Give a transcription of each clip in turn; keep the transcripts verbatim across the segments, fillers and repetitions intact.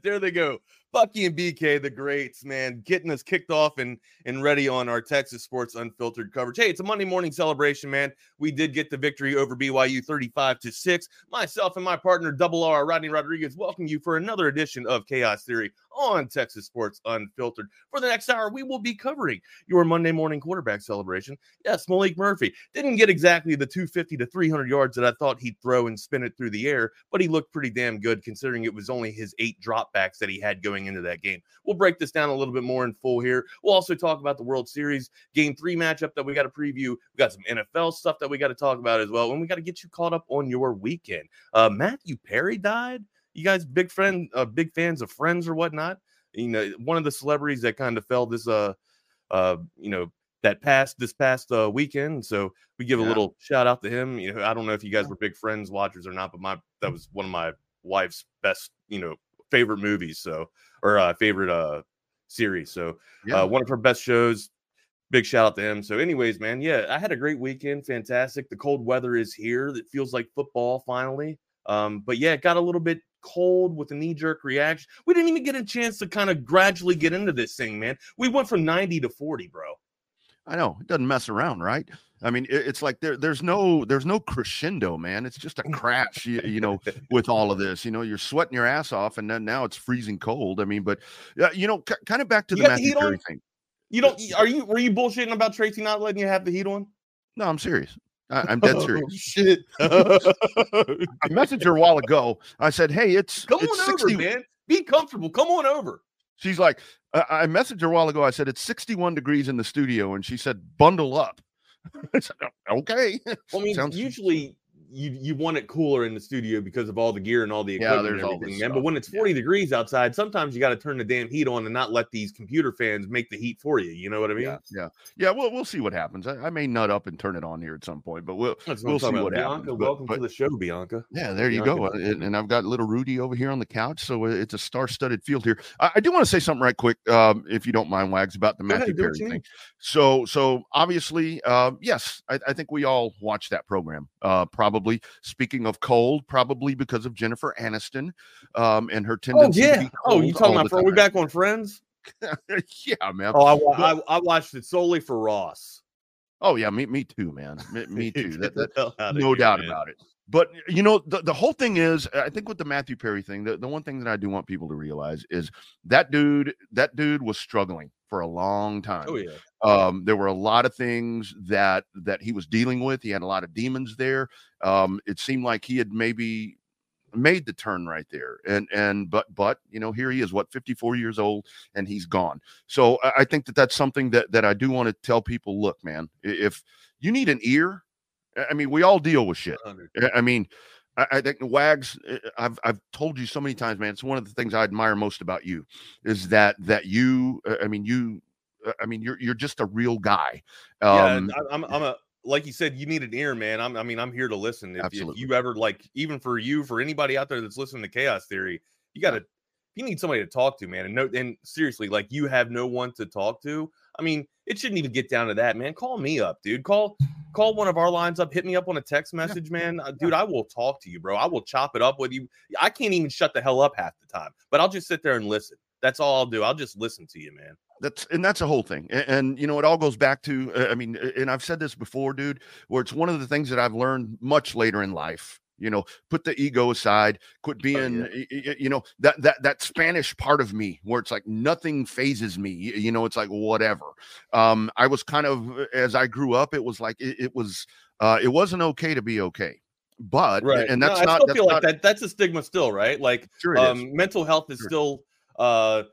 But there they go. Bucky and B K, the greats, man, getting us kicked off and, and ready on our Texas Sports Unfiltered coverage. Hey, it's a Monday morning celebration, man. We did get the victory over B Y U thirty-five to six. Myself and my partner, Double R, Rodney Rodriguez, welcome you for another edition of Chaos Theory on Texas Sports Unfiltered. For the next hour, we will be covering your Monday morning quarterback celebration. Yes, Maalik Murphy didn't get exactly the two fifty to three hundred yards that I thought he'd throw and spin it through the air, but he looked pretty damn good considering it was only his eight dropbacks that he had going into that game. We'll break this down a little bit more in full here. We'll also talk about the World Series game three matchup that we got to preview. We got some N F L stuff that we got to talk about as well, and we got to get you caught up on your weekend. Uh, Matthew Perry died. You guys, big friend, uh, big fans of Friends or whatnot. You know, one of the celebrities that kind of fell this, uh, uh, you know, that passed this past uh, weekend. So we give yeah. a little shout out to him. You know, I don't know if you guys were big Friends watchers or not, but my that was one of my wife's best, you know, favorite movies. So. Or uh, favorite uh, series. So yeah. uh, one of her best shows. Big shout out to him. So anyways, man, yeah, I had a great weekend. Fantastic. The cold weather is here. It feels like football finally. Um, but, yeah, it got a little bit cold with a knee-jerk reaction. We didn't even get a chance to kind of gradually get into this thing, man. We went from ninety to forty, bro. I know. It doesn't mess around, right? I mean, it's like there, there's no there's no crescendo, man. It's just a crash, you, you know, with all of this. You know, you're sweating your ass off, and then now it's freezing cold. I mean, but, uh, you know, c- kind of back to you the Matthew Perry thing. You don't – are you – were you bullshitting about Tracy not letting you have the heat on? No, I'm serious. I, I'm dead serious. Oh, shit. I messaged her a while ago. I said, hey, it's – Come it's on sixty- over, man. Be comfortable. Come on over. She's like uh, – I messaged her a while ago. I said, it's sixty-one degrees in the studio, and she said, bundle up. I said, okay. Well, I mean, Sounds- usually you you want it cooler in the studio because of all the gear and all the equipment yeah, and everything, man. But when it's forty yeah. degrees outside, sometimes you got to turn the damn heat on and not let these computer fans make the heat for you. You know what I mean? Yeah, yeah. yeah we'll we'll see what happens. I, I may nut up and turn it on here at some point, but we'll That's we'll see what Bianca, happens. Bianca, welcome but, to the show, Bianca. Yeah, there you Bianca. go. And, and I've got little Rudy over here on the couch, so it's a star-studded field here. I, I do want to say something right quick, um, if you don't mind, Wags, about the Matthew ahead, Perry thing. So so obviously, uh, yes, I, I think we all watched that program. Uh, probably. Probably speaking of cold, probably because of Jennifer Aniston um, and her tendency. Oh yeah. To be cold oh, you talking about? Are we back on Friends? Yeah, man. Oh, I, I, I watched it solely for Ross. Oh yeah, me me too, man. Me, me too. That, that, no you, doubt man. about it. But you know, the, the whole thing is, I think with the Matthew Perry thing, the, the one thing that I do want people to realize is that dude, that dude was struggling for a long time. Oh yeah. Um, there were a lot of things that that he was dealing with. He had a lot of demons there. Um, it seemed like he had maybe made the turn right there. And and but but you know, here he is, what, fifty-four years old, and he's gone. So I, I think that that's something that that I do want to tell people. Look, man, if you need an ear, I mean, we all deal with shit. I mean, I, I think Wags, I've I've told you so many times, man. It's one of the things I admire most about you is that that you, I mean, you. I mean, you're you're just a real guy. Um, yeah, I'm I'm a like you said, you need an ear, man. I'm I mean, I'm here to listen. If, if you ever like, even for you, for anybody out there that's listening to Chaos Theory, you gotta you need somebody to talk to, man. And no, and seriously, like you have no one to talk to. I mean, it shouldn't even get down to that, man. Call me up, dude. Call call one of our lines up. Hit me up on a text message, yeah. man. Uh, dude, I will talk to you, bro. I will chop it up with you. I can't even shut the hell up half the time, but I'll just sit there and listen. That's all I'll do. I'll just listen to you, man. That's and that's a whole thing. And, and you know, it all goes back to, uh, I mean, and I've said this before, dude, where it's one of the things that I've learned much later in life, you know, put the ego aside, quit being, oh, yeah. you know, that, that, that Spanish part of me where it's like, nothing phases me, you know, it's like, whatever. Um, I was kind of, as I grew up, it was like, it, it was, uh, it wasn't okay to be okay. But, right. and that's no, not, I still that's feel not, like that. That's a stigma still, right? Like, sure um, mental health is sure. still, uh,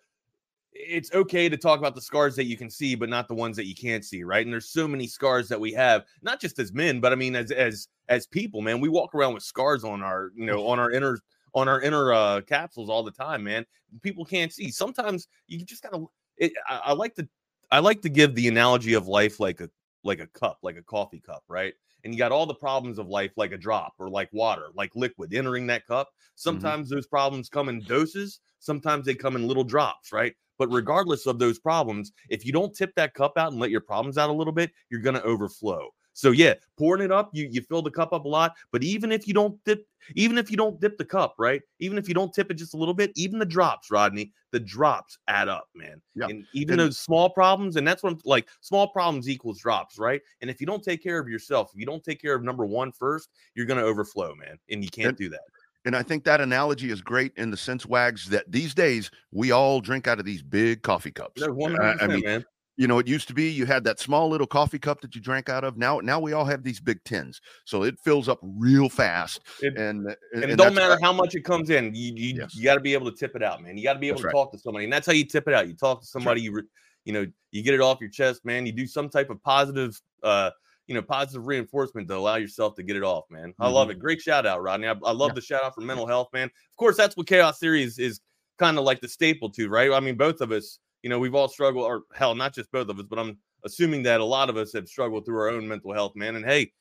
it's okay to talk about the scars that you can see, but not the ones that you can't see, right? And there's so many scars that we have, not just as men, but I mean, as as as people, man. We walk around with scars on our, you know, on our inner on our inner uh, capsules all the time, man. People can't see. Sometimes you just gotta. It, I, I like to I like to give the analogy of life like a like a cup, like a coffee cup, right? And you got all the problems of life like a drop or like water, like liquid entering that cup. Sometimes mm-hmm. those problems come in doses. Sometimes they come in little drops, right? But regardless of those problems, if you don't tip that cup out and let your problems out a little bit, you're going to overflow. So yeah, pouring it up, you you fill the cup up a lot. But even if you don't dip, even if you don't dip the cup, right? Even if you don't tip it just a little bit, even the drops, Rodney, the drops add up, man. Yep. And even and, those small problems, and that's what I'm like, small problems equals drops, right? And if you don't take care of yourself, if you don't take care of number one first, you're gonna overflow, man. And you can't and, do that. And I think that analogy is great in the sense, Wags, that these days we all drink out of these big coffee cups. one hundred percent, I mean, man. You know, it used to be you had that small little coffee cup that you drank out of. Now, now we all have these big tins, so it fills up real fast. It, and, and and it don't matter how much it comes in. You you, yes. you got to be able to tip it out, man. You got to be able that's to right. talk to somebody, and that's how you tip it out. You talk to somebody, sure. you re, you know, you get it off your chest, man. You do some type of positive, uh, you know, positive reinforcement to allow yourself to get it off, man. I mm-hmm. love it. Great shout out, Rodney. I, I love yeah. the shout out for mental health, man. Of course, that's what Chaos Theory is, is kind of like the staple to, right? I mean, both of us. You know, we've all struggled, or hell, not just both of us, but I'm assuming that a lot of us have struggled through our own mental health, man. And hey,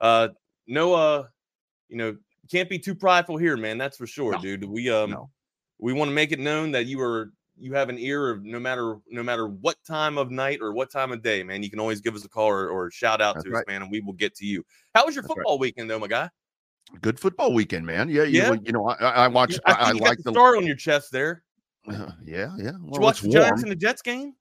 uh, no, uh, you know, can't be too prideful here, man. That's for sure, no. dude. We um, no. we want to make it known that you are you have an ear of no matter no matter what time of night or what time of day, man. You can always give us a call or, or shout out That's to right. us, man, and we will get to you. How was your That's football right. weekend, though, my guy? Good football weekend, man. Yeah, yeah. You, you know, I, I watched. I, I, I like the star on your chest there. Uh, yeah, yeah. Well, did you watch the Giants and the Jets game?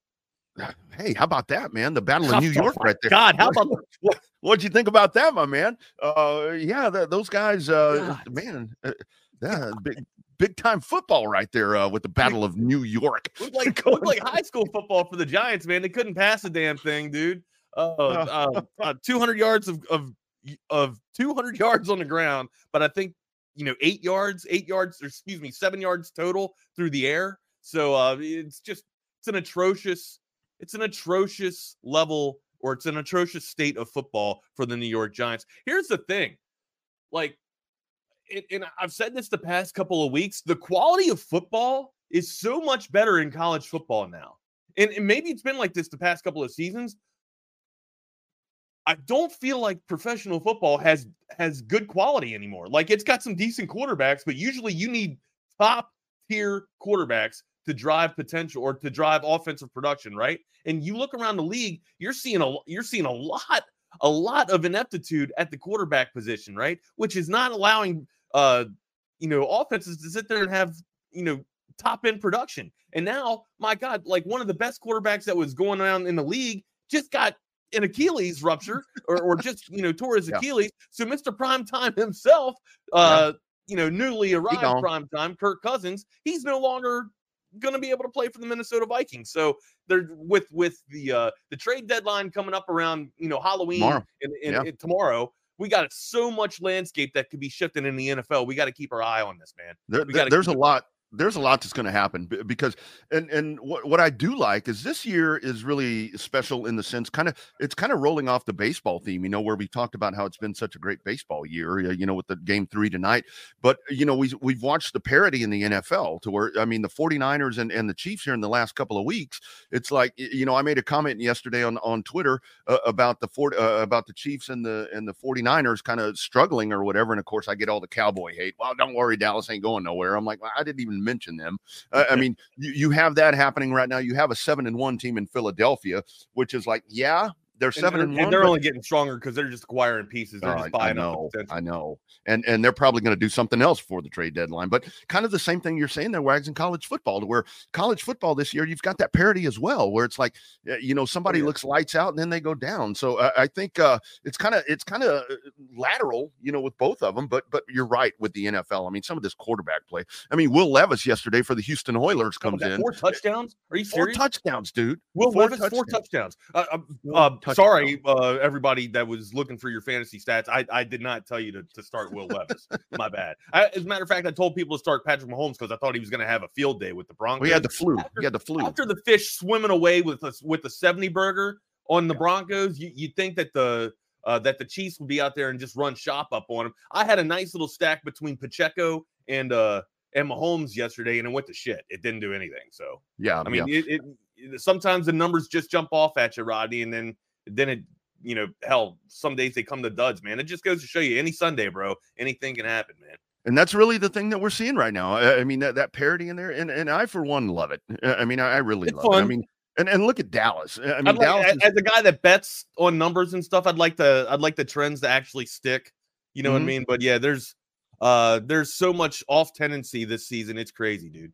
Hey, how about that, man? The Battle of oh, New York right there. God, how about what? What'd you think about that, my man? Uh, yeah, the, those guys, uh, man, uh, yeah, big, big time football right there uh, with the Battle of New York. It was like, like high school football for the Giants, man. They couldn't pass a damn thing, dude. Uh, uh, uh, two hundred yards of, of of two hundred yards on the ground, but I think. You know, eight yards, eight yards, or excuse me, seven yards total through the air. So uh, it's just, it's an atrocious, it's an atrocious level, or it's an atrocious state of football for the New York Giants. Here's the thing, like, it, and I've said this the past couple of weeks, the quality of football is so much better in college football now. And, and maybe it's been like this the past couple of seasons. I don't feel like professional football has has good quality anymore. Like, it's got some decent quarterbacks, but usually you need top-tier quarterbacks to drive potential or to drive offensive production, right? And you look around the league, you're seeing a you're seeing a lot a lot of ineptitude at the quarterback position, right? Which is not allowing uh you know offenses to sit there and have, you know, top-end production. And now, my God, like one of the best quarterbacks that was going around in the league just got an Achilles rupture or, or just, you know, tore his yeah. Achilles. So Mister Primetime himself, uh, yeah. you know, newly arrived primetime, Kirk Cousins, he's no longer going to be able to play for the Minnesota Vikings. So they're with, with the, uh, the trade deadline coming up around, you know, Halloween tomorrow. and, and, yeah. and tomorrow, we got so much landscape that could be shifted in the N F L. We got to keep our eye on this, man. There, we there's a lot. There's a lot that's going to happen because, and and what, what I do like is this year is really special in the sense kind of, it's kind of rolling off the baseball theme, you know, where we talked about how it's been such a great baseball year, you know, with the game three tonight, but you know, we, we've watched the parity in the N F L to where, I mean, the forty-niners and, and the Chiefs here in the last couple of weeks, it's like, you know, I made a comment yesterday on, on Twitter uh, about the four, uh, about the Chiefs and the, and the forty-niners kind of struggling or whatever. And of course I get all the cowboy hate. Well, don't worry, Dallas ain't going nowhere. I'm like, well, I didn't even mention them. Uh, I mean, you, you have that happening right now. You have a seven and one team in Philadelphia, which is like, yeah, they're seven and, and, and one. And they're only getting stronger because they're just acquiring pieces. They're uh, just buying I know, I know. And and they're probably going to do something else for the trade deadline. But kind of the same thing you're saying there, Wags, in college football, to where college football this year, you've got that parity as well, where it's like, you know, somebody yeah. looks lights out and then they go down. So uh, I think uh, it's kind of it's kind of lateral, you know, with both of them. But but you're right with the N F L. I mean, some of this quarterback play. I mean, Will Levis yesterday for the Houston Oilers comes oh, in. Four touchdowns? Are you serious? Four touchdowns, dude. Will four Levis, touchdowns. four touchdowns. Uh, uh, uh, Touchdown. Sorry, uh, everybody that was looking for your fantasy stats. I, I did not tell you to, to start Will Levis. My bad. I, as a matter of fact, I told people to start Patrick Mahomes because I thought he was going to have a field day with the Broncos. Well, he had the flu. After, he had the flu. After the fish swimming away with us with the seventy burger on the yeah. Broncos, you you think that the uh, that the Chiefs would be out there and just run shop up on him? I had a nice little stack between Pacheco and uh and Mahomes yesterday, and it went to shit. It didn't do anything. So yeah, I mean, yeah. it, it sometimes the numbers just jump off at you, Rodney, and then. Then it, you know, hell, some days they come to duds, man. It just goes to show you any Sunday, bro, anything can happen, man. And that's really the thing that we're seeing right now. I mean, that, that parody in there, and, and I, for one, love it. I mean, I really it's love fun. it. I mean, And and look at Dallas. I mean, like, Dallas is, as a guy that bets on numbers and stuff, I'd like to I'd like the trends to actually stick. You know mm-hmm. what I mean? But yeah, there's uh there's so much off tendency this season. It's crazy, dude.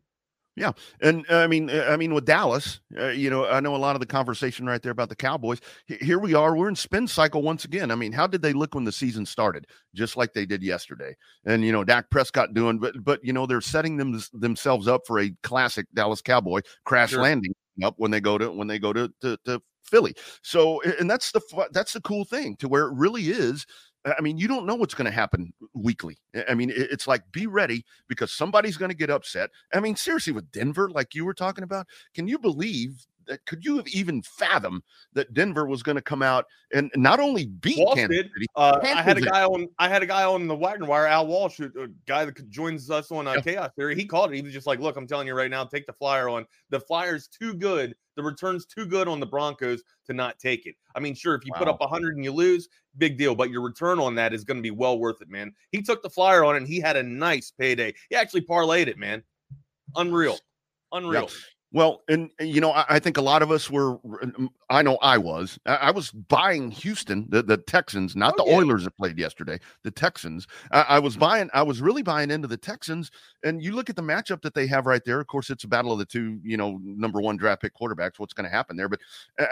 Yeah, and uh, I mean, uh, I mean, with Dallas, uh, you know, I know a lot of the conversation right there about the Cowboys. H- here we are, we're in spin cycle once again. I mean, how did they look when the season started? Just like they did yesterday. And you know, Dak Prescott doing, but but you know, they're setting them themselves up for a classic Dallas Cowboy crash sure. landing up when they go to when they go to, to to Philly. So, and that's the that's the cool thing to where it really is. I mean, you don't know what's going to happen weekly. I mean, it's like, be ready because somebody's going to get upset. I mean, seriously, with Denver, like you were talking about, can you believe that? Could you have even fathomed that Denver was going to come out and not only beat Kansas City? Uh, I had a guy on, I had a guy on the Wagon Wire, Al Walsh, a guy that joins us on uh, yeah. Chaos Theory. He called it. He was just like, look, I'm telling you right now, take the flyer on the Flyers. Too good. The return's too good on the Broncos to not take it. I mean, sure, if you wow. put up one hundred and you lose, big deal. But your return on that is going to be well worth it, man. He took the flyer on it, and he had a nice payday. He actually parlayed it, man. Unreal. Unreal. Yeah. Well, and, you know, I, I think a lot of us were – I know I was. I, I was buying Houston, the, the Texans, not oh, the yeah. Oilers that played yesterday, the Texans. I, I was buying – I was really buying into the Texans, and you look at the matchup that they have right there. Of course, it's a battle of the two, you know, number one draft pick quarterbacks, what's going to happen there. But,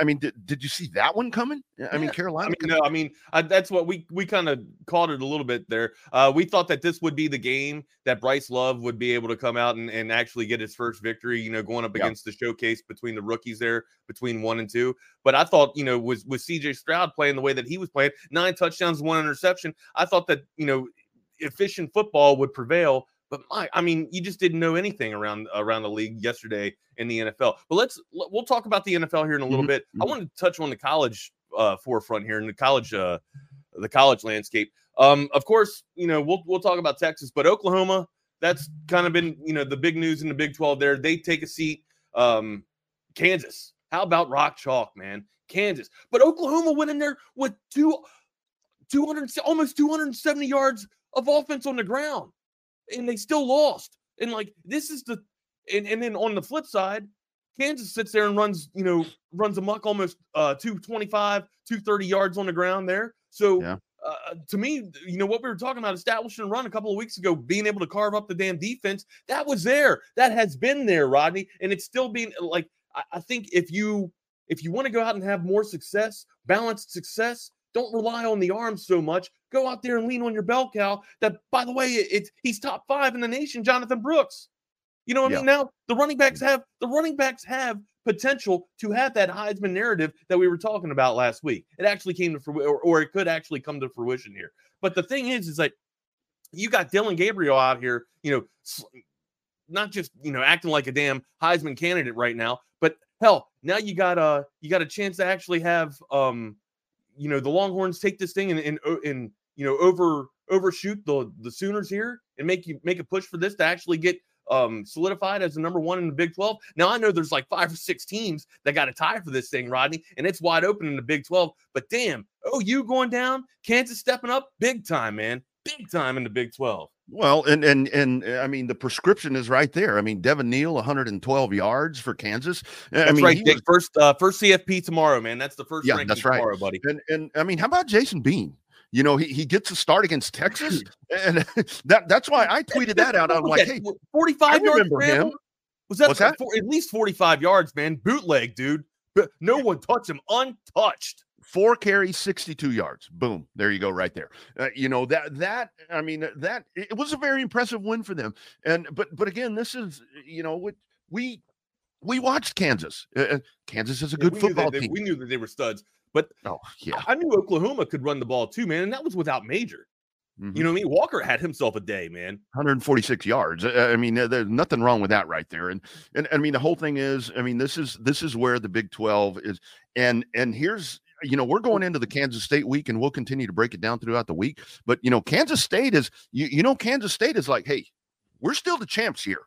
I mean, did, did you see that one coming? I yeah. mean, Carolina. I mean, no, I mean, I, that's what we, we kind of called it a little bit there. Uh, we thought that this would be the game that Bryce Love would be able to come out and, and actually get his first victory, you know, going up against. Yeah. Against the showcase between the rookies there, between one and two. But I thought, you know, was with C J Stroud playing the way that he was playing, nine touchdowns, one interception, I thought that, you know, efficient football would prevail. But my, I mean, you just didn't know anything around around the league yesterday in the N F L. But let's we'll talk about the N F L here in a little mm-hmm. bit. I wanted to touch on the college uh, forefront here in the college uh, the college landscape. Um, of course, you know, we'll we'll talk about Texas, but Oklahoma, that's kind of been, you know, the big news in the Big twelve there. They take a seat. Um, Kansas. How about rock chalk, man? Kansas. But Oklahoma went in there with two, two hundred, almost two hundred seventy yards of offense on the ground, and they still lost. And, like, this is the and, – and then on the flip side, Kansas sits there and runs, you know, runs amok almost uh, two twenty-five, two thirty yards on the ground there. So, yeah. uh, to me, you know, what we were talking about, establishing a run a couple of weeks ago, being able to carve up the damn defense, that was there. That has been there, Rodney. And it's still being like, I, I think if you, if you want to go out and have more success, balanced success, don't rely on the arms so much. Go out there and lean on your bell cow that, by the way, it's, he's top five in the nation, Jonathan Brooks. You know what yeah. I mean? Now the running backs have the running backs have potential to have that Heisman narrative that we were talking about last week. It actually came to fruition, or, or it could actually come to fruition here. But the thing is, is that you got Dylan Gabriel out here, you know, not just, you know, acting like a damn Heisman candidate right now, but hell, now you got a you got a chance to actually have, um, you know, the Longhorns take this thing and and, and you know over overshoot the the Sooners here and make you make a push for this to actually get. Um, solidified as the number one in the Big twelve. Now, I know there's like five or six teams that got a tie for this thing, Rodney, and it's wide open in the Big twelve. But damn, O U going down, Kansas stepping up big time, man. Big time in the Big twelve. Well, and, and, and I mean, the prescription is right there. I mean, Devin Neal, one hundred twelve yards for Kansas. That's I mean, right, Dick. Was... First, uh, first C F P tomorrow, man. That's the first yeah, ranking that's right. tomorrow, buddy. And, and I mean, how about Jason Bean? You know, he, he gets a start against Texas, and that that's why I tweeted that out. I'm like, hey, forty-five yards, man. Was that, that? For, at least forty-five yards, man? Bootleg, dude. But no one touched him, untouched. Four carries, sixty-two yards. Boom. There you go right there. Uh, you know, that, that, I mean, that, it was a very impressive win for them. And, but, but again, this is, you know, what we, we watched Kansas. Uh, Kansas is a good yeah, football they, team. We knew that they were studs. But oh, yeah. I knew Oklahoma could run the ball too, man, and that was without Major. Mm-hmm. You know what I mean? Walker had himself a day, man. one hundred forty-six yards. I mean, there's nothing wrong with that right there. And and I mean, the whole thing is, I mean, this is this is where the Big twelve is. And and here's, you know, we're going into the Kansas State week, and we'll continue to break it down throughout the week. But you know, Kansas State is, you you know, Kansas State is like, hey, we're still the champs here,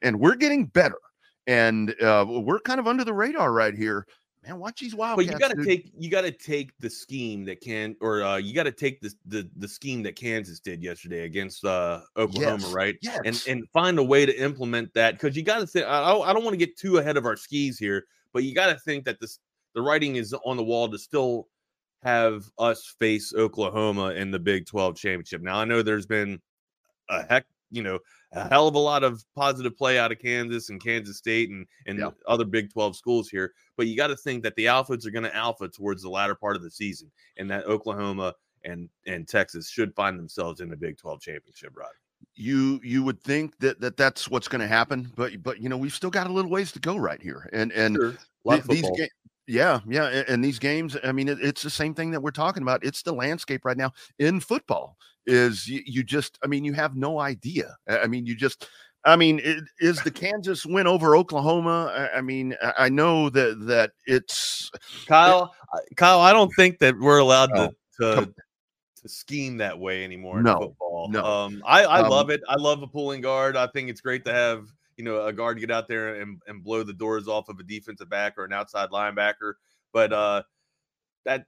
and we're getting better, and uh, we're kind of under the radar right here. Man, watch these Wildcats. But you got to take you got to take the scheme that can, or uh, you got to take the, the the scheme that Kansas did yesterday against uh, Oklahoma, yes. right? Yes. And and find a way to implement that because you got to think. I, I don't want to get too ahead of our skis here, But you got to think that this, the writing is on the wall to still have us face Oklahoma in the Big twelve championship. Now, I know there's been a heck, you know, a hell of a lot of positive play out of Kansas and Kansas State and, and yeah. other Big twelve schools here. But you got to think that the alphas are going to alpha towards the latter part of the season, and that Oklahoma and, and Texas should find themselves in the Big twelve championship, Rod. You you would think that, that that's what's going to happen, but but you know we've still got a little ways to go right here, and and sure. th- these ga- yeah yeah and, and these games. I mean, it, it's the same thing that we're talking about. It's the landscape right now in football. Is you, you just I mean you have no idea. I mean you just I mean it, is the Kansas win over Oklahoma. I, I mean I know that that it's Kyle it, Kyle. I don't think that we're allowed no. to. to The scheme that way anymore in no, football. No. Um, I, I um, love it. I love a pulling guard. I think it's great to have, you know, a guard get out there and, and blow the doors off of a defensive back or an outside linebacker. But uh, that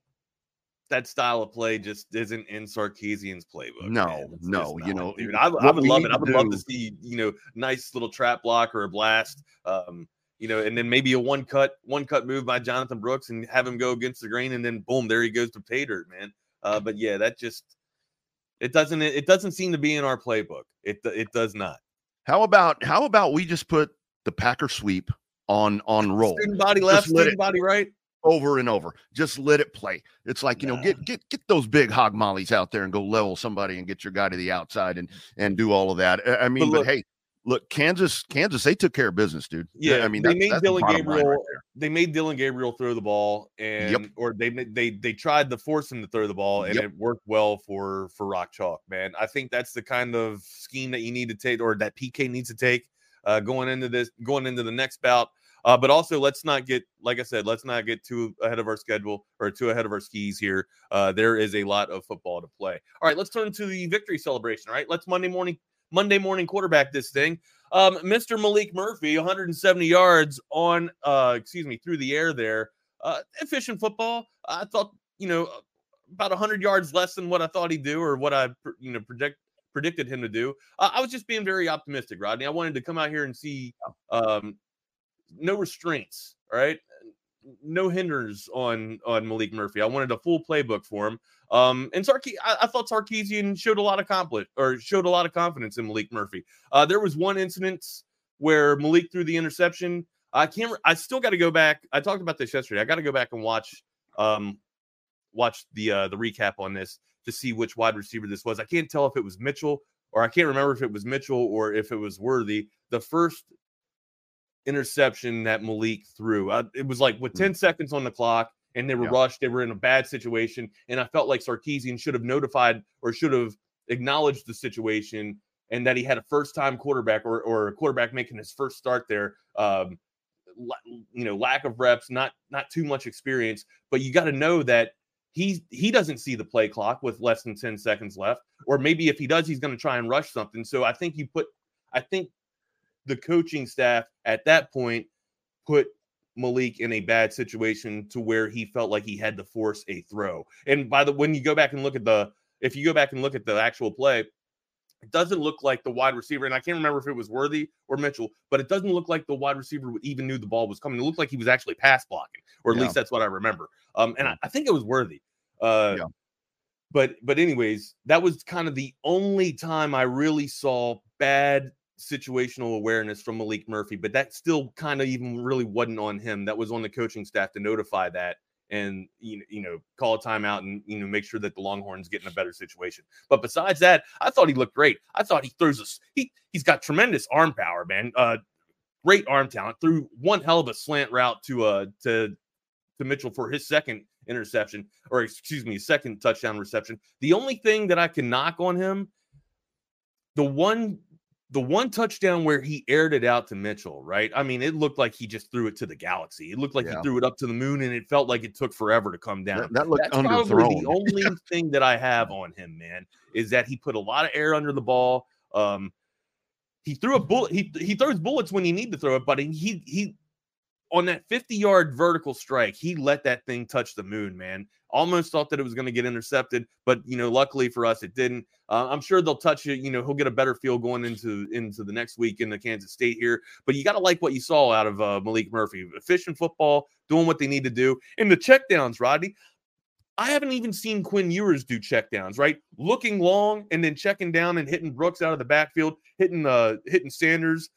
that style of play just isn't in Sarkisian's playbook. No, it's, no, it's you know, dude, I, I would love it. I would do. love to see, you know, nice little trap block or a blast. Um, You know, and then maybe a one cut, one cut move by Jonathan Brooks and have him go against the grain, and then boom, there he goes to pay dirt, man. Uh, but yeah, that just it doesn't it doesn't seem to be in our playbook. It it does not. How about how about we just put the Packer sweep on on roll? Student body left, student body right, over and over. Just let it play. It's like you nah. know, get get get those big hog mollies out there and go level somebody and get your guy to the outside and and do all of that. I mean, but, look, but hey. Look, Kansas, Kansas, they took care of business, dude. Yeah, I mean, they that, made Dylan the Gabriel. Right they made Dylan Gabriel throw the ball, and yep. or they they they tried to force him to throw the ball, and yep. it worked well for for Rock Chalk, man. I think that's the kind of scheme that you need to take, or that P K needs to take, uh, going into this, going into the next bout. Uh, but also, let's not get, like I said, let's not get too ahead of our schedule or too ahead of our skis here. Uh, there is a lot of football to play. All right, let's turn to the victory celebration. All right, let's Monday morning. Monday morning quarterback this thing. Um, Mister Maalik Murphy, one hundred seventy yards on, uh, excuse me, through the air there. Uh, efficient football. I thought, you know, about one hundred yards less than what I thought he'd do or what I, you know, project, predicted him to do. Uh, I was just being very optimistic, Rodney. I wanted to come out here and see um, no restraints, all right? No hinders on, on Maalik Murphy. I wanted a full playbook for him. Um, and Sark, I, I thought Sarkisian showed a lot of confidence or showed a lot of confidence in Maalik Murphy. Uh, there was one incident where Maalik threw the interception. I can't, I still got to go back. I talked about this yesterday. I got to go back and watch, um, watch the, uh, the recap on this to see which wide receiver this was. I can't tell if it was Mitchell or I can't remember if it was Mitchell or if it was Worthy. The first interception that Maalik threw. I, it was like with ten seconds on the clock and they were yeah. rushed. They were in a bad situation. And I felt like Sarkisian should have notified or should have acknowledged the situation and that he had a first time quarterback or, or a quarterback making his first start there. Um, you know, lack of reps, not, not too much experience, but you got to know that he, he doesn't see the play clock with less than ten seconds left, or maybe if he does, he's going to try and rush something. So I think you put, I think, the coaching staff at that point put Maalik in a bad situation to where he felt like he had to force a throw. And by the, when you go back and look at the, if you go back and look at the actual play, it doesn't look like the wide receiver. And I can't remember if it was Worthy or Mitchell, but it doesn't look like the wide receiver even knew the ball was coming. It looked like he was actually pass blocking, or at yeah. least that's what I remember. Um, and I, I think it was Worthy. Uh, yeah. But, but anyways, that was kind of the only time I really saw bad situational awareness from Maalik Murphy, but that still kind of even really wasn't on him. That was on the coaching staff to notify that and, you know, you know, call a timeout and, you know, make sure that the Longhorns get in a better situation. But besides that, I thought he looked great. I thought he throws us. He, he's got tremendous arm power, man. Uh, great arm talent. Threw one hell of a slant route to, uh, to, to Mitchell for his second interception or excuse me, second touchdown reception. The only thing that I can knock on him, the one The one touchdown where he aired it out to Mitchell, right? I mean, it looked like he just threw it to the galaxy. It looked like yeah. he threw it up to the moon, and it felt like it took forever to come down. That, that looked That's underthrown. Probably the only thing that I have on him, man, is that he put a lot of air under the ball. Um, he threw a bullet. He he throws bullets when you need to throw it, but he he on that fifty-yard vertical strike, he let that thing touch the moon, man. Almost thought that it was going to get intercepted, but, you know, luckily for us, it didn't. Uh, I'm sure they'll touch it. You know, he'll get a better feel going into into the next week in the Kansas State here. But you got to like what you saw out of uh, Maalik Murphy. Efficient football, doing what they need to do. And the checkdowns, Rodney, I haven't even seen Quinn Ewers do checkdowns, right? Looking long and then checking down and hitting Brooks out of the backfield, hitting uh, hitting Sanders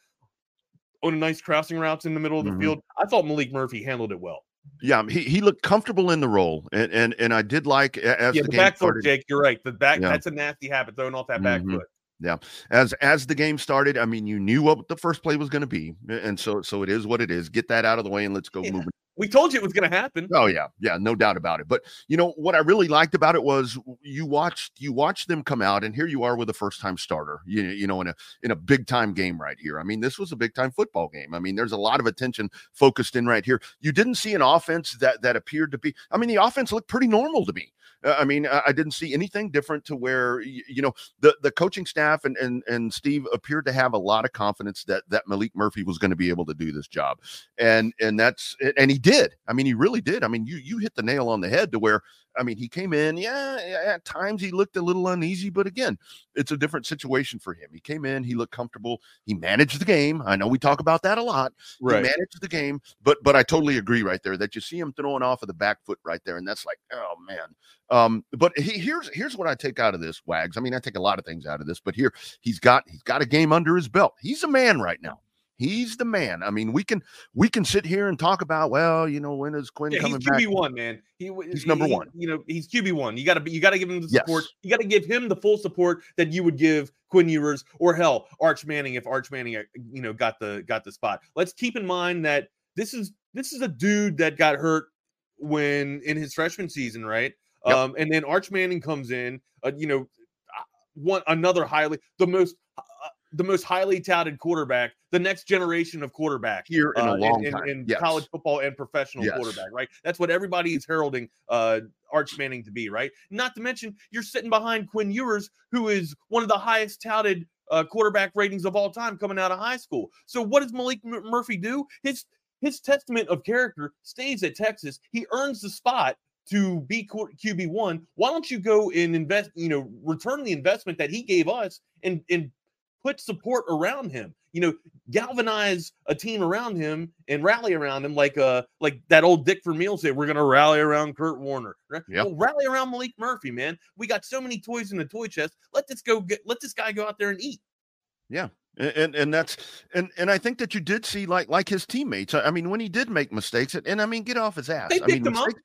on a nice crossing routes in the middle of the mm-hmm. field. I thought Maalik Murphy handled it well. Yeah, he he looked comfortable in the role, and and, and I did like as yeah, the, the game back started. Foot, Jake, you're right. The back yeah. that's a nasty habit, throwing off that back mm-hmm. foot. Yeah, as as the game started, I mean, you knew what the first play was going to be, and so so it is what it is. Get that out of the way and let's go yeah. moving. We told you it was going to happen. Oh yeah, yeah, no doubt about it. But you know what I really liked about it was you watched you watched them come out, and here you are with a first time starter. You you know in a in a big time game right here. I mean, this was a big time football game. I mean, there's a lot of attention focused in right here. You didn't see an offense that that appeared to be. I mean, the offense looked pretty normal to me. Uh, I mean, I, I didn't see anything different to where you, you know the the coaching staff and and and Steve appeared to have a lot of confidence that that Maalik Murphy was going to be able to do this job, and and that's and he did. Did. I mean, he really did. I mean, you you hit the nail on the head to where, I mean, he came in, yeah, at times he looked a little uneasy, but again, it's a different situation for him. He came in, he looked comfortable, he managed the game. I know we talk about that a lot. Right. He managed the game, but but I totally agree right there that you see him throwing off of the back foot right there, and that's like, oh, man. Um, but he, here's here's what I take out of this, Wags. I mean, I take a lot of things out of this, but here, he's got he's got a game under his belt. He's a man right now. He's the man. I mean, we can we can sit here and talk about, well, you know, when is Quinn yeah, coming back? He's Q B one, man. He, he's he, number one. He, you know, he's Q B one. You gotta be, you gotta give him the support. Yes. You gotta give him the full support that you would give Quinn Ewers or hell, Arch Manning if Arch Manning, you know, got the got the spot. Let's keep in mind that this is this is a dude that got hurt when in his freshman season, right? Yep. Um, and then Arch Manning comes in, uh, you know, one another highly the most. Uh, the most highly touted quarterback, the next generation of quarterback here in a uh, long in, time. In, in yes. college football and professional yes. quarterback, right? That's what everybody is heralding uh, Arch Manning to be, right? Not to mention you're sitting behind Quinn Ewers, who is one of the highest touted uh, quarterback ratings of all time coming out of high school. So what does Maalik M- Murphy do? His, his testament of character stays at Texas. He earns the spot to be Q B one. Why don't you go and invest, you know, return the investment that he gave us and, and, put support around him, you know, galvanize a team around him and rally around him like uh like that old Dick Vermeil said, we're going to rally around Kurt Warner. Right? Yep. Well, rally around Maalik Murphy, man. We got so many toys in the toy chest. Let this go get, let this guy go out there and eat. Yeah. And, and and that's and and I think that you did see like like his teammates. I mean, when he did make mistakes, and, and I mean, get off his ass. They picked I mean, him mistakes- up.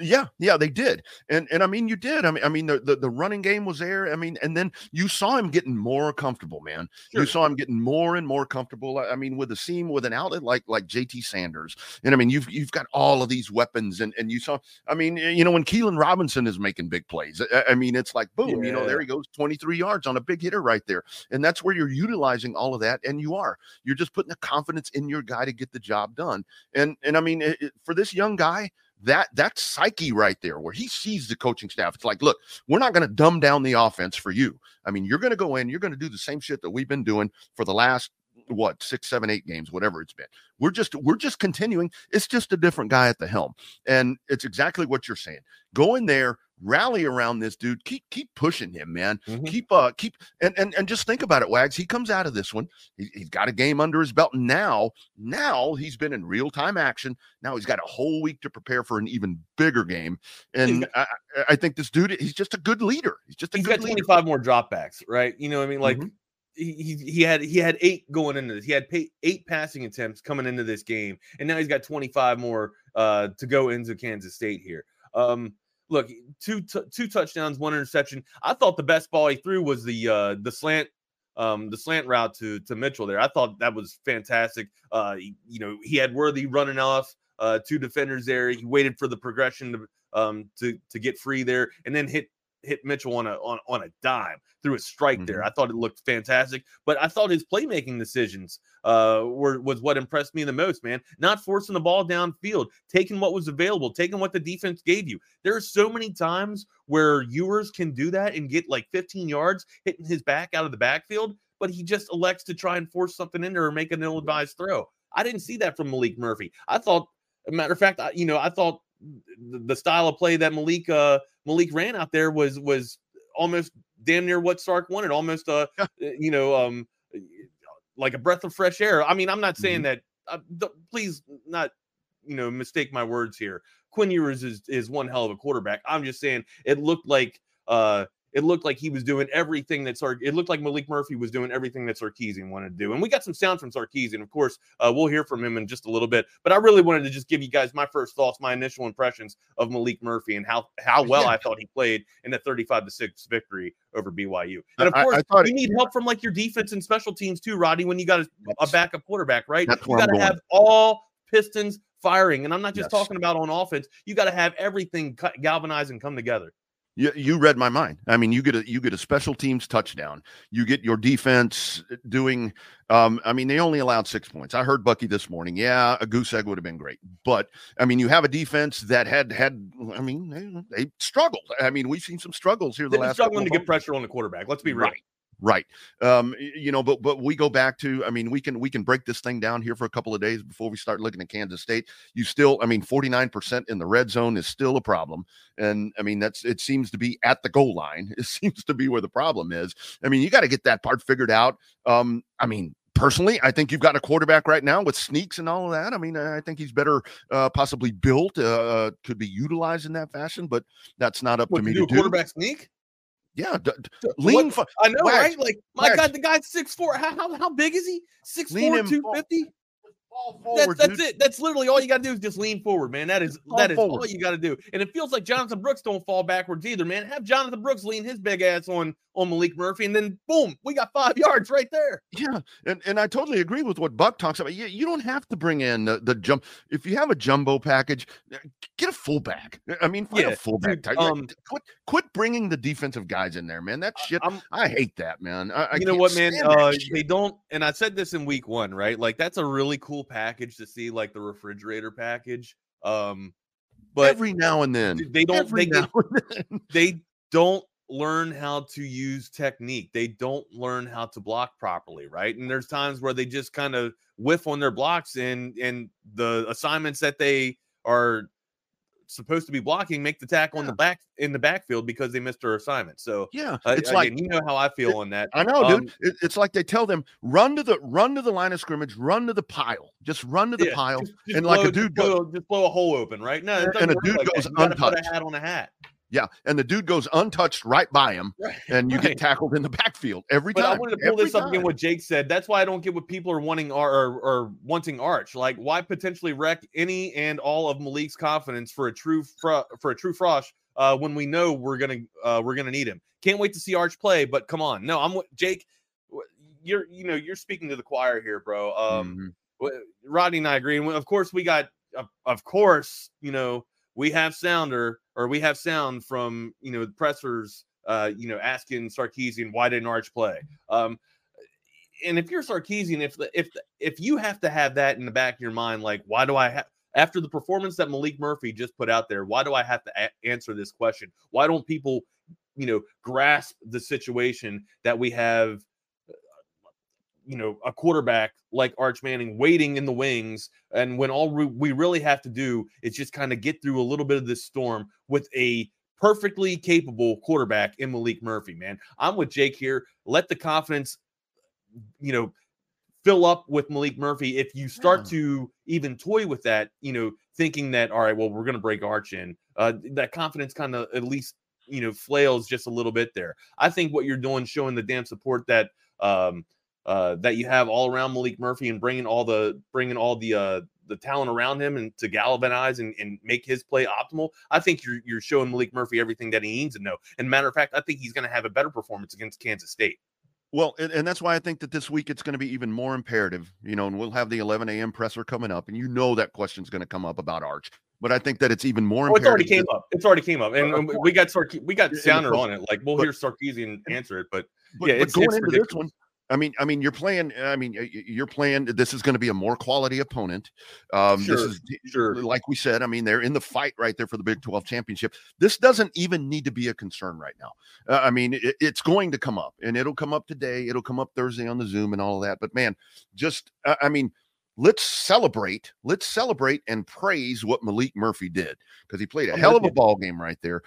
Yeah, yeah, they did. And and I mean you did. I mean, I mean the, the, the running game was there. I mean, and then you saw him getting more comfortable, man. Sure. You saw him getting more and more comfortable. I mean, with a seam, with an outlet like like J T Sanders. And I mean, you've you've got all of these weapons, and, and you saw, I mean, you know, when Keelan Robinson is making big plays, I, I mean, it's like boom, yeah. you know, there he goes, twenty-three yards on a big hitter right there. And that's where you're utilizing all of that, and you are. You're just putting the confidence in your guy to get the job done. And and I mean, it, for this young guy, That that's psyche right there, where he sees the coaching staff. It's like, look, we're not going to dumb down the offense for you. I mean, you're going to go in, you're going to do the same shit that we've been doing for the last what six, seven, eight games, whatever it's been. We're just we're just continuing. It's just a different guy at the helm, and it's exactly what you're saying. Go in there, rally around this dude. Keep keep pushing him, man. Mm-hmm. Keep uh keep and and and just think about it, Wags. He comes out of this one. He, he's got a game under his belt now. Now he's been in real time action. Now he's got a whole week to prepare for an even bigger game. And got, I, I think this dude, he's just a good leader. He's just a he's good got twenty-five leader. More dropbacks, right? You know what I mean? Like mm-hmm. he he had he had eight going into this. He had eight passing attempts coming into this game, and now he's got twenty-five more uh to go into Kansas State here. Um. Look, two t- two touchdowns, one interception. I thought the best ball he threw was the uh, the slant um, the slant route to to Mitchell there. I thought that was fantastic. Uh, he, you know, he had Worthy running off uh, two defenders there. He waited for the progression to um, to to get free there, and then hit hit Mitchell on a on, on a dime through a strike mm-hmm. there. I thought it looked fantastic, but I thought his playmaking decisions uh, were was what impressed me the most, man. Not forcing the ball downfield, taking what was available, taking what the defense gave you. There are so many times where Ewers can do that and get like fifteen yards hitting his back out of the backfield, but he just elects to try and force something in there or make an ill-advised throw. I didn't see that from Maalik Murphy. I thought, as a matter of fact, I, you know, I thought the style of play that Maalik uh, Maalik ran out there was was almost damn near what Sark wanted, almost uh, you know, um, like a breath of fresh air. I mean, I'm not saying mm-hmm. that. Uh, th- please, not you know, mistake my words here. Quinn Ewers is is one hell of a quarterback. I'm just saying it looked like uh, it looked like he was doing everything that Sark. It looked like Maalik Murphy was doing everything that Sarkisian wanted to do. And we got some sound from Sarkisian, of course. Uh, we'll hear from him in just a little bit. But I really wanted to just give you guys my first thoughts, my initial impressions of Maalik Murphy and how how well yeah. I thought he played in the thirty-five to six victory over B Y U. And of course, I, I you it, need help from like your defense and special teams too, Rodney. When you got a, a backup quarterback, right? You got to have all Pistons firing, and I'm not just yes. talking about on offense. You got to have everything cut, galvanized and come together. You, you read my mind. I mean, you get a you get a special teams touchdown. You get your defense doing. Um, I mean, they only allowed six points. I heard Bucky this morning. Yeah, a goose egg would have been great, but I mean, you have a defense that had had. I mean, they, they struggled. I mean, we've seen some struggles here. The They've last struggling to get pressure on the quarterback. Let's be real. Right. Right. Um, you know, but but we go back to, I mean, we can we can break this thing down here for a couple of days before we start looking at Kansas State. You still, I mean, forty-nine percent in the red zone is still a problem. And I mean, that's it seems to be at the goal line. It seems to be where the problem is. I mean, you got to get that part figured out. Um, I mean, personally, I think you've got a quarterback right now with sneaks and all of that. I mean, I think he's better uh, possibly built, uh, could be utilized in that fashion, but that's not up what, to me do to do. Quarterback sneak? Yeah, d- d- lean. What, I know, wax, right? Like, my wax. God, the guy's six foot four. How, how how big is he? six four, two fifty? Fall forward, that's that's dude. it. That's literally all you got to do is just lean forward, man. That is that is forward. all you got to do. And it feels like Jonathan Brooks don't fall backwards either, man. Have Jonathan Brooks lean his big ass on on Maalik Murphy, and then boom, we got five yards right there. Yeah, and, and I totally agree with what Buck talks about. You, you don't have to bring in the, the jump. If you have a jumbo package, get a fullback. I mean, find yeah, a fullback. Dude, um, quit quit bringing the defensive guys in there, man. That shit, I'm, I hate that, man. I, I you know what, man? Uh, they don't. And I said this in week one, right? Like, that's a really cool package to see, like the refrigerator package, um but every now and then they don't every they, now and then. They don't learn how to use technique. They don't learn how to block properly, right? And there's times where they just kind of whiff on their blocks, and and the assignments that they are supposed to be blocking make the tackle yeah. on the back in the backfield because they missed their assignment. So yeah, it's I, like again, you know how I feel it, on that. I know, um, dude. It, it's like they tell them run to the run to the line of scrimmage, run to the pile, just run to the yeah, pile, just, just and blow, like a dude just blow, goes just blow a hole open, right? No, and a dude like goes untouched. Put a hat on a hat. Yeah, and the dude goes untouched right by him, right, and you right. get tackled in the backfield every but time. But I wanted to pull every this up time. again, what Jake said. That's why I don't get what people are wanting or, or, or wanting Arch. Like, why potentially wreck any and all of Malik's confidence for a true fr- for a true frosh uh, when we know we're gonna uh, we're gonna need him? Can't wait to see Arch play. But come on, no, I'm Jake. You're you know you're speaking to the choir here, bro. Um, mm-hmm. Rodney and I agree, and of course we got of course you know. We have sounder, or we have sound from you know the pressers, uh, you know, asking Sarkisian why didn't Arch play? Um, and if you're Sarkisian, if the, if the, if you have to have that in the back of your mind, like why do I have after the performance that Maalik Murphy just put out there, why do I have to a- answer this question? Why don't people, you know, grasp the situation that we have? You know, a quarterback like Arch Manning waiting in the wings. And when all re- we really have to do is just kind of get through a little bit of this storm with a perfectly capable quarterback in Maalik Murphy, man. I'm with Jake here. Let the confidence, you know, fill up with Maalik Murphy. If you start yeah. to even toy with that, you know, thinking that, all right, well, we're going to break Arch in, uh, that confidence kind of at least, you know, flails just a little bit there. I think what you're doing, showing the damn support that, um, Uh, that you have all around Maalik Murphy and bringing all the bringing all the uh, the talent around him and to galvanize and, and make his play optimal. I think you're you're showing Maalik Murphy everything that he needs to know. And matter of fact, I think he's going to have a better performance against Kansas State. Well, and, and that's why I think that this week it's going to be even more imperative, you know, and we'll have the eleven a.m. presser coming up, and you know that question's going to come up about Arch. But I think that it's even more. Oh, it's already came that, up. It's already came up, and uh, we got Sark- we got sounder on it. Like we'll but, hear Sarkisian answer it, but, but yeah, but it's going it's into ridiculous. This one. I mean, I mean, you're playing. I mean, you're playing. This is going to be a more quality opponent. Um, sure, this is sure. Like we said. I mean, they're in the fight right there for the Big twelve championship. This doesn't even need to be a concern right now. Uh, I mean, it, it's going to come up, and it'll come up today. It'll come up Thursday on the Zoom and all of that. But man, just uh, I mean, let's celebrate, let's celebrate and praise what Maalik Murphy did, because he played a I'm hell of a ball game right there.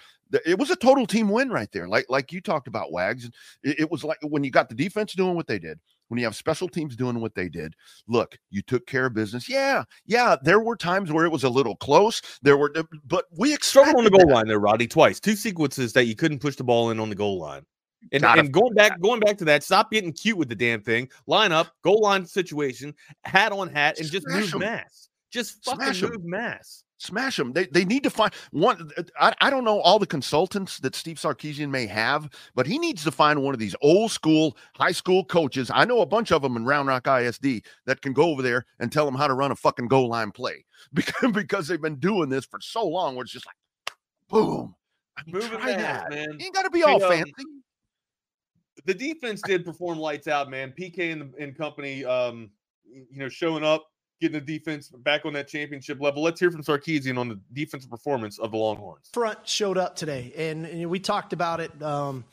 It was a total team win right there. Like, like you talked about, Wags. It, it was like when you got the defense doing what they did, when you have special teams doing what they did, look, you took care of business. Yeah. Yeah. There were times where it was a little close. There were, but we struggled on the goal that. line there, Roddy, twice, two sequences that you couldn't push the ball in on the goal line. And, and going back, going back to that, stop getting cute with the damn thing. Line up, goal line situation, hat on hat, and just move mass. Just fucking move mass. Smash them. They they need to find one. I, I don't know all the consultants that Steve Sarkisian may have, but he needs to find one of these old school high school coaches. I know a bunch of them in Round Rock I S D that can go over there and tell them how to run a fucking goal line play, because because they've been doing this for so long. Where it's just like, boom. I mean, moving try that, man. You ain't got to be all fancy. The defense did perform lights out, man. P K and, and company, um, you know, showing up, getting the defense back on that championship level. Let's hear from Sarkisian on the defensive performance of the Longhorns. Front showed up today, and, and we talked about it. Um,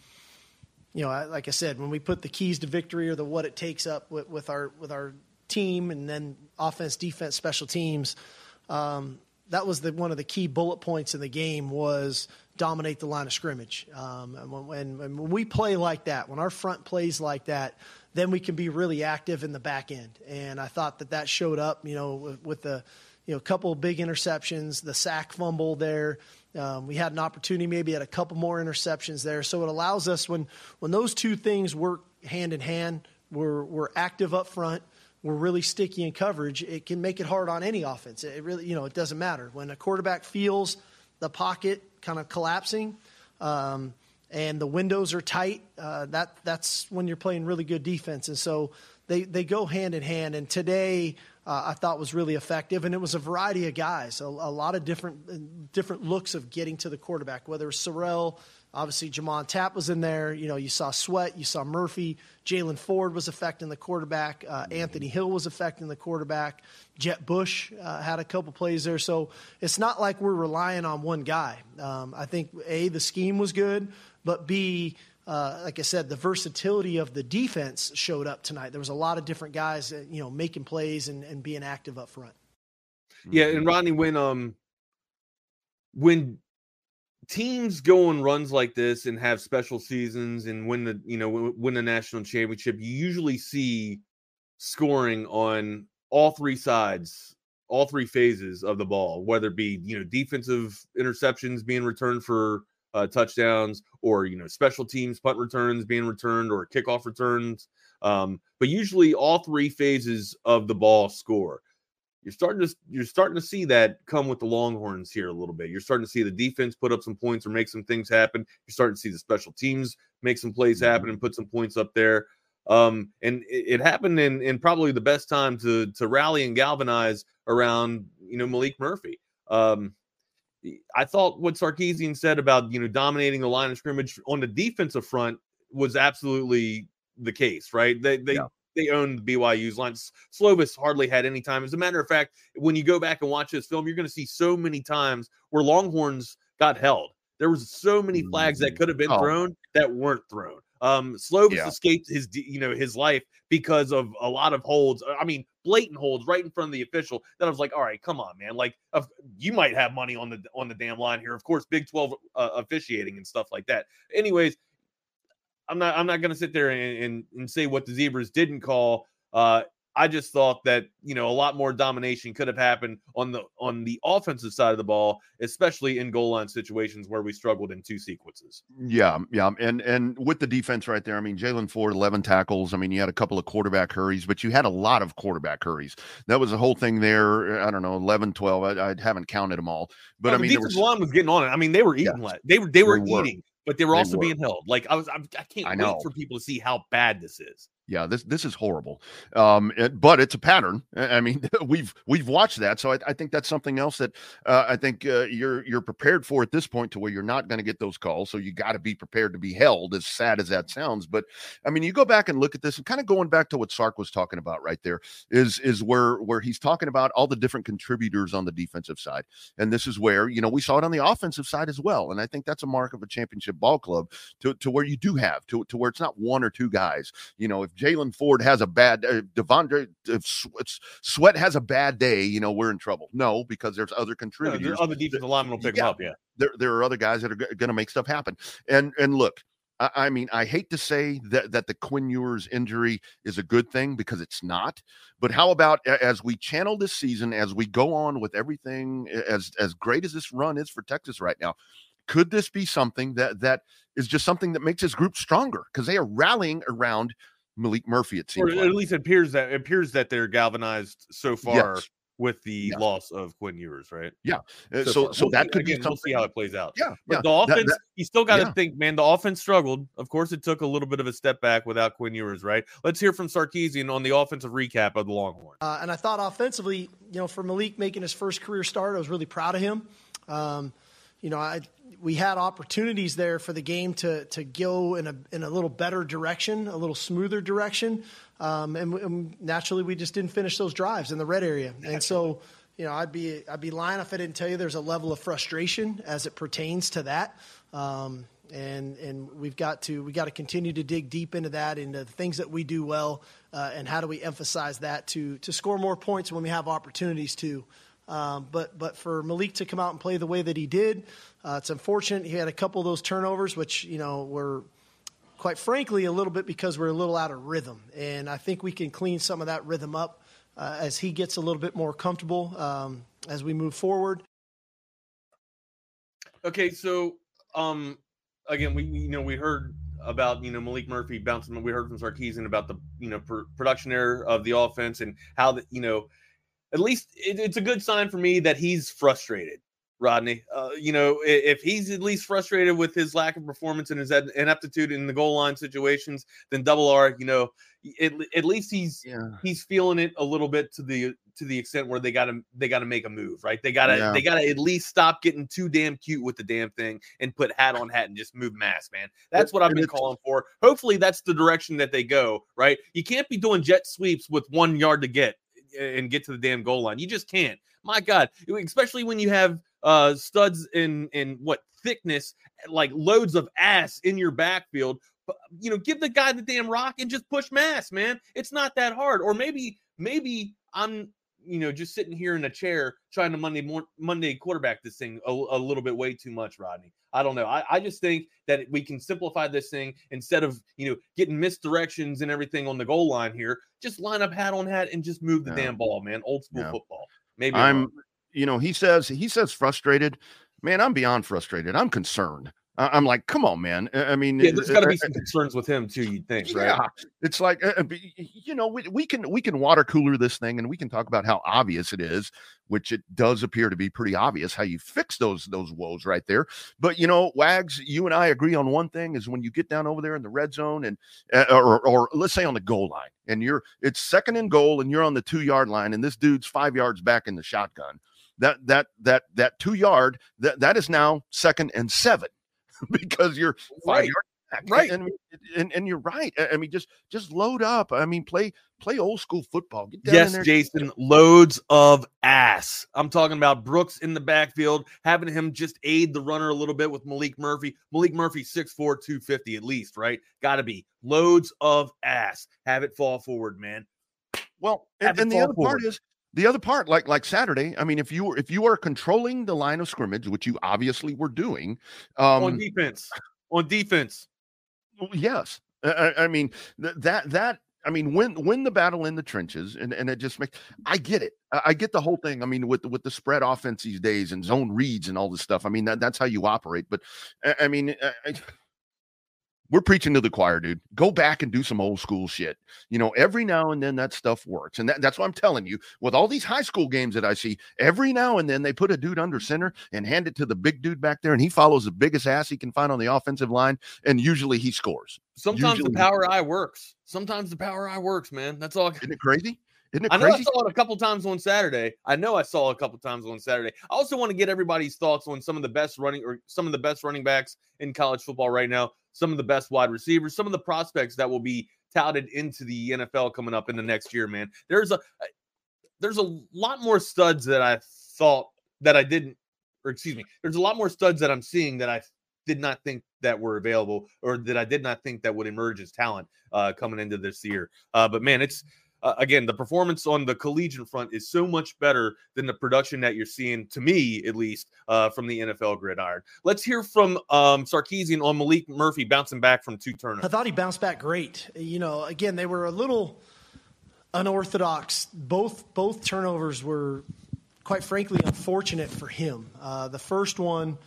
you know, I, like I said, when we put the keys to victory or the what it takes up with, with our with our team, and then offense, defense, special teams, um, that was the one of the key bullet points in the game was dominate the line of scrimmage. Um, and, when, and when we play like that, when our front plays like that, then we can be really active in the back end. And I thought that that showed up, you know, with, with the, you know, couple of big interceptions, the sack fumble there. Um, we had an opportunity, maybe had a couple more interceptions there. So it allows us when, when those two things work hand in hand, we're, we're active up front. We're really sticky in coverage. It can make it hard on any offense. It really, you know, it doesn't matter when a quarterback feels the pocket kind of collapsing. Um, and the windows are tight, uh, that that's when you're playing really good defense. And so they, they go hand in hand. And today uh, I thought was really effective. And it was a variety of guys, a, a lot of different different looks of getting to the quarterback, whether it's Sorrell, obviously Jamon Tapp was in there. You know, you saw Sweat, you saw Murphy, Jalen Ford was affecting the quarterback. Uh, Anthony Hill was affecting the quarterback. Jet Bush uh, had a couple plays there. So it's not like we're relying on one guy. Um, I think, A, the scheme was good. But B, uh, like I said, the versatility of the defense showed up tonight. There was a lot of different guys, you know, making plays and, and being active up front. Yeah, and Rodney, when um, when teams go on runs like this and have special seasons and win the you know win the national championship, you usually see scoring on all three sides, all three phases of the ball, whether it be you know defensive interceptions being returned for Uh, touchdowns, or you know special teams punt returns being returned, or kickoff returns, um, but usually all three phases of the ball score. You're starting to you're starting to see that come with the Longhorns here a little bit. You're starting to see the defense put up some points or make some things happen. You're starting to see the special teams make some plays happen and put some points up there. Um, and it, it happened in in probably the best time to to rally and galvanize around you know Maalik Murphy. Um, I thought what Sarkisian said about, you know, dominating the line of scrimmage on the defensive front was absolutely the case, right? They they, yeah. they owned B Y U's lines. Slovis hardly had any time. As a matter of fact, when you go back and watch this film, you're going to see so many times where Longhorns got held. There was so many flags that could have been oh. thrown that weren't thrown. Um, Slovis yeah. escaped his, you know, his life because of a lot of holds. I mean, blatant holds right in front of the official. That I was like, all right, come on, man. Like, uh, you might have money on the on the damn line here. Of course, Big twelve uh, officiating and stuff like that. Anyways, I'm not I'm not gonna sit there and and, and say what the Zebras didn't call. Uh, I just thought that you know a lot more domination could have happened on the on the offensive side of the ball, especially in goal line situations where we struggled in two sequences. Yeah, yeah, and and with the defense right there, I mean Jalen Ford, eleven tackles. I mean you had a couple of quarterback hurries, but you had a lot of quarterback hurries. That was the whole thing there. I don't know, eleven, twelve. I, I haven't counted them all, but no, I mean the defense there was, line was getting on it. I mean they were eating. Yeah, like, they were they were they eating. Were. But they were also they were. being held. Like I was, I, I can't I wait know. for people to see how bad this is. Yeah, this this is horrible. Um, it, but it's a pattern. I mean, we've we've watched that, so I, I think that's something else that uh, I think uh, you're you're prepared for at this point, to where you're not going to get those calls. So you got to be prepared to be held. As sad as that sounds, but I mean, you go back and look at this, and kind of going back to what Sark was talking about right there is is where where he's talking about all the different contributors on the defensive side, and this is where you know we saw it on the offensive side as well, and I think that's a mark of a championship ball club, to, to where you do have to, to where it's not one or two guys. You know, if Jalen Ford has a bad uh, Devondre uh, Sweat has a bad day, you know, we're in trouble. No, because there's other contributors. No, there's other defensive linemen will pick yeah, them up. Yeah, there there are other guys that are g- going to make stuff happen. And and look, I, I mean, I hate to say that that the Quinn Ewers injury is a good thing, because it's not. But how about as we channel this season, as we go on with everything, as as great as this run is for Texas right now, could this be something that that is just something that makes this group stronger, because they are rallying around Maalik Murphy, it seems, or at like. least it appears that it appears that they're galvanized so far yes. with the yeah. loss of Quinn Ewers, right? Yeah. So, so, so, so that could again, be something. We'll see how it plays out. Yeah. But yeah. the offense, that, that, you still got to yeah. think, man. The offense struggled. Of course, it took a little bit of a step back without Quinn Ewers, right? Let's hear from Sarkisian on the offensive recap of the Longhorns. Uh, and I thought offensively, you know, for Maalik making his first career start, I was really proud of him. Um, you know, I. We had opportunities there for the game to to go in a in a little better direction, a little smoother direction, um, and, and naturally we just didn't finish those drives in the red area. And so, you know, I'd be I'd be lying if I didn't tell you there's a level of frustration as it pertains to that, um, and and we've got to we got to continue to dig deep into that, into the things that we do well, uh, and how do we emphasize that to to score more points when we have opportunities to. Um, but but for Maalik to come out and play the way that he did, uh, it's unfortunate. He had a couple of those turnovers, which, you know, were quite frankly a little bit because we're a little out of rhythm. And I think we can clean some of that rhythm up uh, as he gets a little bit more comfortable um, as we move forward. Okay, so um, again, we you know we heard about you know Maalik Murphy bouncing. We heard from Sarkisian about the you know pr- production error of the offense and how the you know. At least it, it's a good sign for me that he's frustrated, Rodney. Uh, you know, if he's at least frustrated with his lack of performance and his ineptitude in the goal line situations, then Double R, you know, it, at least he's yeah. he's feeling it a little bit to the to the extent where they got to they got to make a move, right? They got to yeah. they got to at least stop getting too damn cute with the damn thing and put hat on hat and just move mass, man. That's what I've been calling for. Hopefully, that's the direction that they go, right? You can't be doing jet sweeps with one yard to get. And get to the damn goal line. You just can't. My God, especially when you have uh, studs in in what thickness, like loads of ass in your backfield. But, you know, give the guy the damn rock and just push mass, man. It's not that hard. Or maybe maybe I'm you know just sitting here in a chair trying to Monday mor- Monday quarterback this thing a, a little bit way too much, Rodney. I don't know. I, I just think that we can simplify this thing instead of, you know, getting misdirections and everything on the goal line here. Just line up hat on hat and just move the yeah. damn ball, man. Old school yeah. football. Maybe I'm, I'm you know, he says, he says frustrated, man. I'm beyond frustrated. I'm concerned. I'm like, come on, man. I mean, yeah, there's got to be some concerns with him too, you'd think, yeah. right? It's like, you know, we, we can we can water cooler this thing, and we can talk about how obvious it is, which it does appear to be pretty obvious how you fix those those woes right there. But you know, Wags, you and I agree on one thing: is when you get down over there in the red zone, and or or let's say on the goal line, and you're it's second and goal, and you're on the two yard line, and this dude's five yards back in the shotgun. That that that that two yard that that is now second and seven. Because you're right, you're back. right, and, and and you're right. I mean, just just load up. I mean, play play old school football. Get down yes, in there. Jason, loads of ass. I'm talking about Brooks in the backfield, having him just aid the runner a little bit with Maalik Murphy. Maalik Murphy, six four, two fifty at least, right? Got to be loads of ass. Have it fall forward, man. Well, and, and the other forward. part is. The other part, like like Saturday, I mean, if you were if you are controlling the line of scrimmage, which you obviously were doing, um, on defense, on defense, yes, I, I mean th- that that I mean win win the battle in the trenches, and, and it just makes I get it, I, I get the whole thing. I mean, with with the spread offense these days and zone reads and all this stuff, I mean that that's how you operate. But I, I mean. I, I, We're preaching to the choir, dude. Go back and do some old school shit. You know, every now and then that stuff works. And that, that's what I'm telling you. With all these high school games that I see, every now and then they put a dude under center and hand it to the big dude back there, and he follows the biggest ass he can find on the offensive line, and usually he scores. Sometimes usually the power eye works. Sometimes the power eye works, man. That's all. Isn't it crazy? Isn't it I know crazy? I saw it a couple times on Saturday. I know I saw it a couple times on Saturday. I also want to get everybody's thoughts on some of the best running or some of the best running backs in college football right now, some of the best wide receivers, some of the prospects that will be touted into the N F L coming up in the next year, man. There's a there's a lot more studs that I thought that I didn't, or excuse me, there's a lot more studs that I'm seeing that I did not think that were available, or that I did not think that would emerge as talent uh, coming into this year. Uh, but man, it's uh, again, the performance on the collegiate front is so much better than the production that you're seeing, to me at least, uh, from the N F L gridiron. Let's hear from um, Sarkisian on Maalik Murphy bouncing back from two turnovers. I thought he bounced back great. You know, again, they were a little unorthodox. Both both turnovers were, quite frankly, unfortunate for him. Uh, the first one,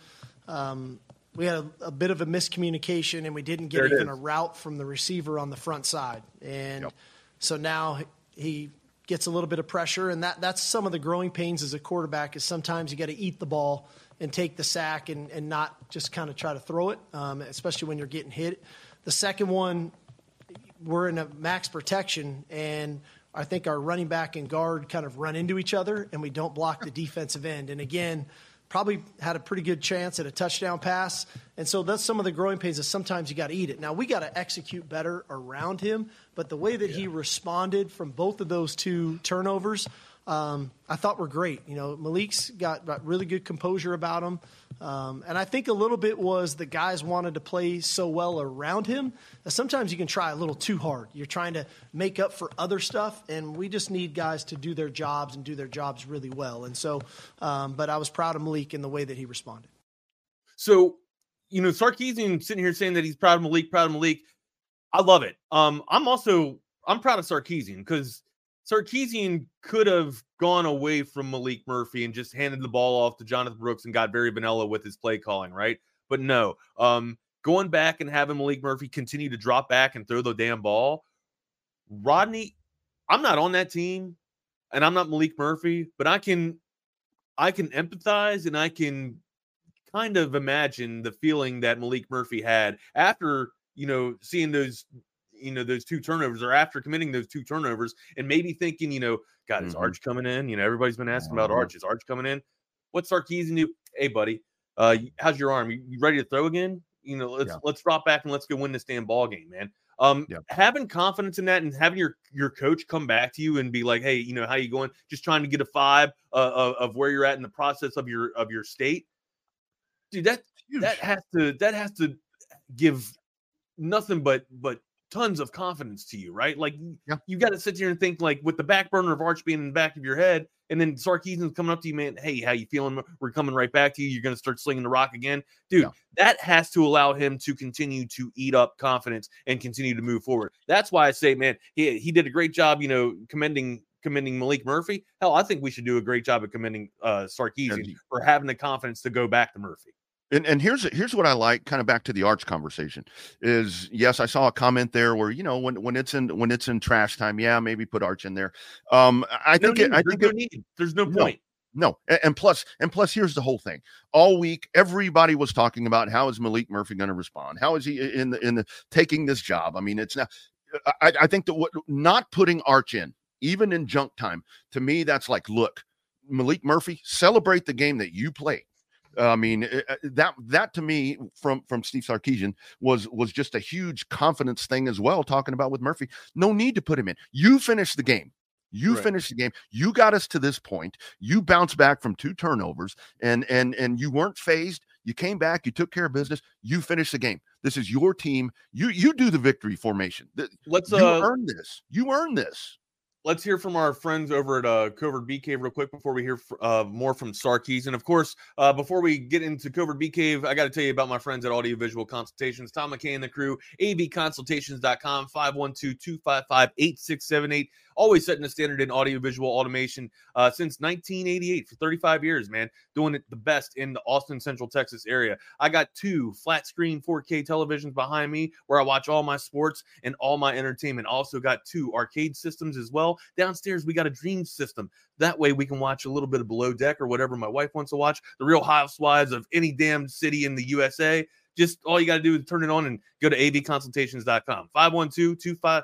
um, we had a, a bit of a miscommunication, and we didn't get even a route from the receiver on the front side. And yep. So now he gets a little bit of pressure, and that, that's some of the growing pains as a quarterback, is sometimes you got to eat the ball and take the sack and, and not just kind of try to throw it, um, especially when you're getting hit. The second one, we're in a max protection, and I think our running back and guard kind of run into each other, and we don't block the defensive end. And again, probably had a pretty good chance at a touchdown pass. And so that's some of the growing pains, is sometimes you got to eat it. Now, we got to execute better around him, but the way that yeah. he responded from both of those two turnovers, um, I thought were great. You know, Malik's got, got really good composure about him. Um, and I think a little bit was the guys wanted to play so well around him that sometimes you can try a little too hard. You're trying to make up for other stuff, and we just need guys to do their jobs and do their jobs really well. And so, um, but I was proud of Maalik in the way that he responded. So, you know, Sarkisian sitting here saying that he's proud of Maalik, proud of Maalik. I love it. Um, I'm also, I'm proud of Sarkisian, because Sarkisian could have gone away from Maalik Murphy and just handed the ball off to Jonathan Brooks and got very vanilla with his play calling, right? But no, um, going back and having Maalik Murphy continue to drop back and throw the damn ball. Rodney, I'm not on that team, and I'm not Maalik Murphy, but I can, I can empathize, and I can kind of imagine the feeling that Maalik Murphy had after, you know, seeing those – you know, those two turnovers, or after committing those two turnovers, and maybe thinking, you know, God, mm-hmm. is Arch coming in? You know, everybody's been asking about Arch. Is Arch coming in? What's Sarkisian do? Hey, buddy, uh, how's your arm? You, you ready to throw again? You know, let's yeah. let's drop back and let's go win this damn ball game, man. Um, yeah. Having confidence in that, and having your, your coach come back to you and be like, hey, you know, how you going? Just trying to get a vibe uh, of, of where you're at in the process of your of your state. Dude, that that has to that has to give nothing but but. tons of confidence to you, right? Like yeah. you got to sit here and think, like, with the back burner of Arch being in the back of your head, and then Sarkisian's coming up to you, man, hey, how you feeling? We're coming right back to you. You're going to start slinging the rock again. Dude, yeah. that has to allow him to continue to eat up confidence and continue to move forward. That's why I say, man, he, he did a great job, you know, commending commending Maalik Murphy. Hell, I think we should do a great job of commending uh, Sarkisian yeah. for having the confidence to go back to Murphy. And and here's here's what I like, kind of back to the Arch conversation, is yes, I saw a comment there where, you know, when when it's in when it's in trash time, yeah, maybe put Arch in there. Um, I no think need. It, I there's think no it, there's no point. No, no. And plus and plus, here's the whole thing. All week, everybody was talking about how is Maalik Murphy going to respond? How is he in the in the taking this job? I mean, it's not. I, I think that what not putting Arch in, even in junk time, to me, that's like, look, Maalik Murphy, celebrate the game that you play. I mean, that that to me from, from Steve Sarkisian was was just a huge confidence thing as well, talking about with Murphy. No need to put him in. You finish the game. You right. finish the game. You got us to this point. You bounce back from two turnovers, and and and you weren't phased. You came back. You took care of business. You finished the game. This is your team. You you do the victory formation. Let's you uh, earn this. You earn this. Let's hear from our friends over at uh, Covert Bee Cave real quick before we hear f- uh, more from Sarkisian. And, of course, uh, before we get into Covert Bee Cave, I got to tell you about my friends at Audiovisual Consultations. Tom McKay and the crew, a v consultations dot com, five one two, two five five, eight six seven eight. Always setting the standard in audiovisual automation uh, since nineteen eighty-eight, for thirty-five years, man. Doing it the best in the Austin, Central Texas area. I got two flat screen four K televisions behind me where I watch all my sports and all my entertainment. Also got two arcade systems as well. Downstairs, we got a dream system. That way we can watch a little bit of Below Deck or whatever my wife wants to watch. The Real Housewives of any damn city in the U S A. Just all you got to do is turn it on and go to a v consultations dot com. five one two, two five five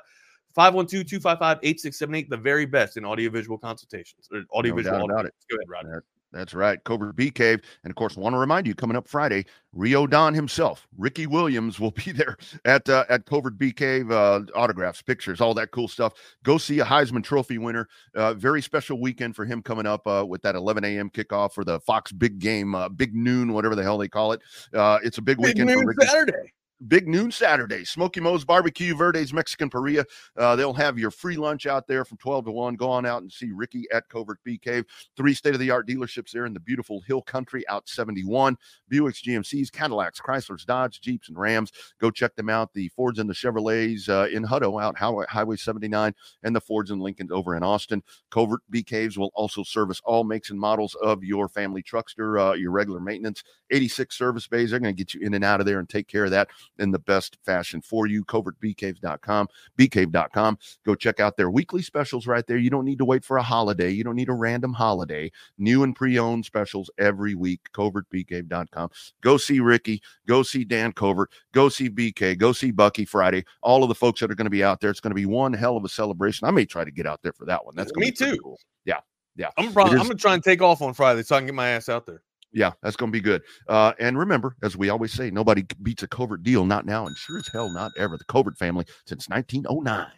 five one two, two five five, eight six seven eight, the very best in audiovisual consultations. Or audiovisual no doubt about it. Go ahead, Rodney. That's right, Covert Bee Cave. And, of course, I want to remind you, coming up Friday, Rio Don himself, Ricky Williams, will be there at uh, at Covert Bee Cave. Uh, autographs, pictures, all that cool stuff. Go see a Heisman Trophy winner. Uh, very special weekend for him coming up uh, with that eleven a.m. kickoff for the Fox Big Game, uh, Big Noon, whatever the hell they call it. Uh, it's a big, big weekend. Noon for Ricky. Saturday. Big Noon Saturday, Smoky Mo's Barbecue, Verde's Mexican Parrilla. Uh, they'll have your free lunch out there from twelve to one. Go on out and see Ricky at Covert Bee Cave. Three state-of-the-art dealerships there in the beautiful Hill Country out seventy-one. Buicks, G M Cs, Cadillacs, Chryslers, Dodge, Jeeps, and Rams. Go check them out. The Fords and the Chevrolets uh, in Hutto out Highway seventy-nine, and the Fords and Lincolns over in Austin. Covert Bee Caves will also service all makes and models of your family truckster, uh, your regular maintenance. eighty-six service bays. They're going to get you in and out of there and take care of that in the best fashion for you. Covert Bee Cave dot com, bee cave dot com. Go check out their weekly specials right there. You don't need to wait for a holiday. You don't need a random holiday. New and pre-owned specials every week. Covert Bee Cave dot com. Go see Ricky. Go see Dan Covert. Go see B K. Go see Bucky Friday. All of the folks that are going to be out there. It's going to be one hell of a celebration. I may try to get out there for that one. That's going me to be too. Cool. Yeah, yeah. I'm probably, I'm going to try and take off on Friday so I can get my ass out there. Yeah, that's going to be good. Uh, and remember, as we always say, nobody beats a Covert deal, not now, and sure as hell not ever. The Covert family since nineteen oh nine.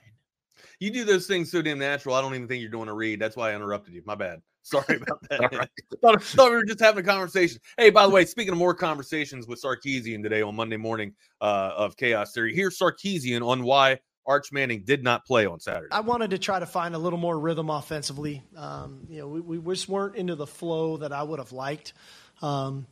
You do those things so damn natural, I don't even think you're doing a read. That's why I interrupted you. My bad. Sorry about that. Right. thought, thought we were just having a conversation. Hey, by the way, speaking of more conversations with Sarkisian today on Monday morning uh, of Chaos Theory, here's Sarkisian on why Arch Manning did not play on Saturday. I wanted to try to find a little more rhythm offensively. Um, you know, we, we just weren't into the flow that I would have liked. Um,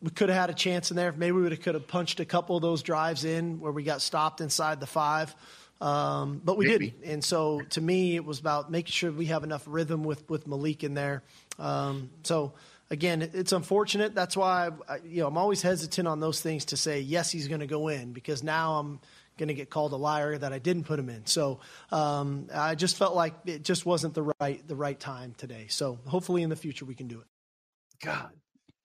we could have had a chance in there. Maybe we would have could have punched a couple of those drives in where we got stopped inside the five, um, but we Maybe. didn't. And so to me, it was about making sure we have enough rhythm with, with Maalik in there. Um, so again, it's unfortunate. That's why, I, you know, I'm always hesitant on those things to say, yes, he's going to go in, because now I'm going to get called a liar that I didn't put him in. So um, I just felt like it just wasn't the right, the right time today. So hopefully in the future we can do it. God.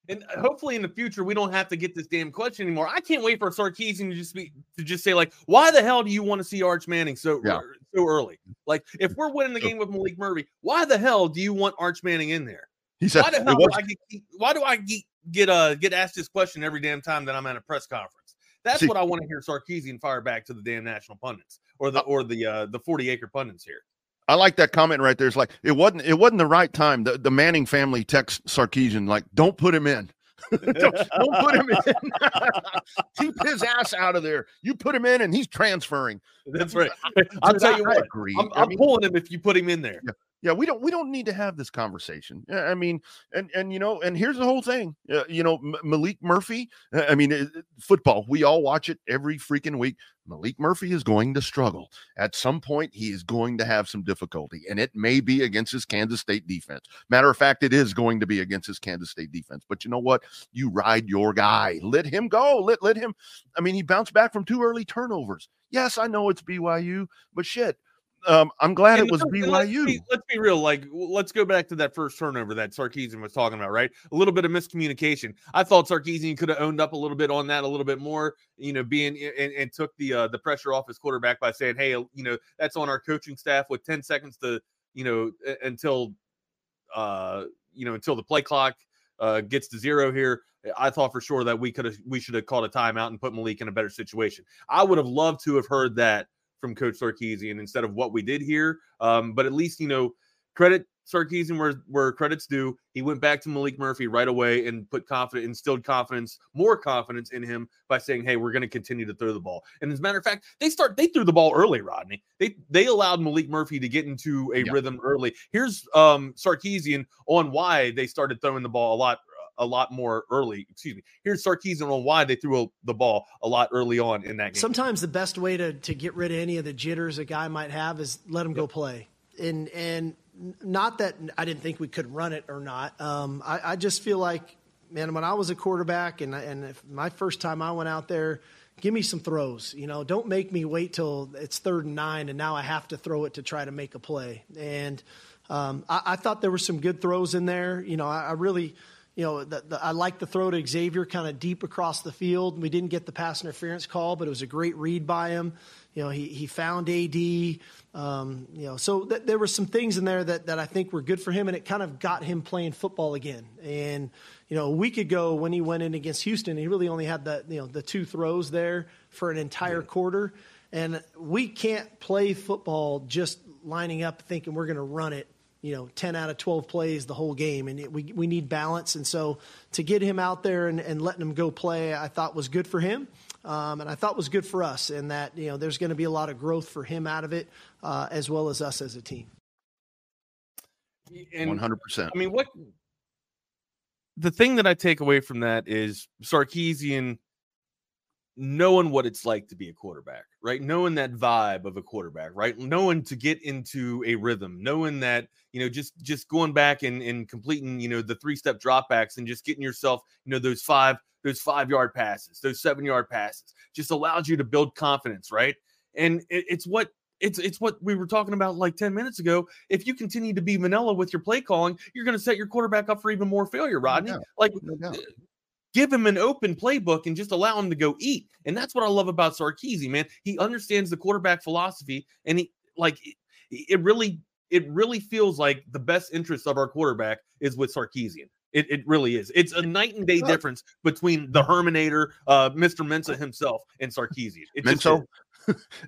And hopefully in the future we don't have to get this damn question anymore. I can't wait for Sarkisian to just be to just say, like, why the hell do you want to see Arch Manning so yeah. r- so early? Like, if we're winning the game with Maalik Murphy, why the hell do you want Arch Manning in there? He said, why the hell do I get, why do I get get uh get asked this question every damn time that I'm at a press conference? That's see, what I want to hear Sarkisian fire back to the damn national pundits or the or the uh, the forty acre pundits here. I like that comment right there. It's like, it wasn't, it wasn't the right time. The, the Manning family texts Sarkisian, like, don't put him in. don't, don't put him in. Keep his ass out of there. You put him in and he's transferring. That's right. I'll tell you I, what, I agree. I'm, I'm I mean, pulling him if you put him in there. Yeah. Yeah, we don't we don't need to have this conversation. I mean, and and you know, and here's the whole thing. Uh, you know, M- Maalik Murphy. I mean, it, football. We all watch it every freaking week. Maalik Murphy is going to struggle at some point. He is going to have some difficulty, and it may be against his Kansas State defense. Matter of fact, it is going to be against his Kansas State defense. But you know what? You ride your guy. Let him go. Let let him. I mean, he bounced back from two early turnovers. Yes, I know it's B Y U, but shit. Um, I'm glad and it was let's, B Y U. Let's be, let's be real. Like, let's go back to that first turnover that Sarkisian was talking about, right? A little bit of miscommunication. I thought Sarkisian could have owned up a little bit on that, a little bit more, you know, being and, and took the uh, the pressure off his quarterback by saying, hey, you know, that's on our coaching staff with ten seconds to, you know, until, uh, you know, until the play clock uh, gets to zero here. I thought for sure that we could have, we should have called a timeout and put Maalik in a better situation. I would have loved to have heard that from Coach Sarkisian instead of what we did here. Um, but at least, you know, credit Sarkisian where, where credit's due. He went back to Maalik Murphy right away and put confidence, instilled confidence, more confidence in him by saying, hey, we're going to continue to throw the ball. And as a matter of fact, they start, they threw the ball early, Rodney. They, they allowed Maalik Murphy to get into a yeah. rhythm early. Here's um, Sarkisian on why they started throwing the ball a lot a lot more early, excuse me. Here's Sarkisian on why they threw a, the ball a lot early on in that game. Sometimes the best way to, to get rid of any of the jitters a guy might have is let him go play. And and not that I didn't think we could run it or not. Um, I, I just feel like, man, when I was a quarterback and, and if my first time I went out there, give me some throws. You know, don't make me wait till it's third and nine and now I have to throw it to try to make a play. And um, I, I thought there were some good throws in there. You know, I, I really – You know, the, the, I like the throw to Xavier kind of deep across the field. We didn't get the pass interference call, but it was a great read by him. You know, he he found A D. Um, you know, so th- there were some things in there that, that I think were good for him, and it kind of got him playing football again. And you know, a week ago when he went in against Houston, he really only had that you know the two throws there for an entire yeah. quarter. And we can't play football just lining up thinking we're going to run it, you know, ten out of twelve plays the whole game. And it, we we need balance. And so to get him out there and, and letting him go play, I thought was good for him. Um, and I thought was good for us in that, you know, there's going to be a lot of growth for him out of it uh, as well as us as a team. And, one hundred percent. I mean, what the thing that I take away from that is Sarkisian knowing what it's like to be a quarterback, right? Knowing that vibe of a quarterback, right? Knowing to get into a rhythm, knowing that, you know, just, just going back and, and completing, you know, the three-step dropbacks and just getting yourself, you know, those five, those five-yard passes, those seven-yard passes just allows you to build confidence, right? And it, it's what it's it's what we were talking about like ten minutes ago. If you continue to be vanilla with your play calling, you're going to set your quarterback up for even more failure, Rodney. No, like, no. Give him an open playbook and just allow him to go eat. And that's what I love about Sarkisian, man. He understands the quarterback philosophy, and he like it, it really it really feels like the best interest of our quarterback is with Sarkisian. It it really is. It's a night and day difference between the Herminator, uh, Mister Mensah himself, and Sarkisian. Mensah.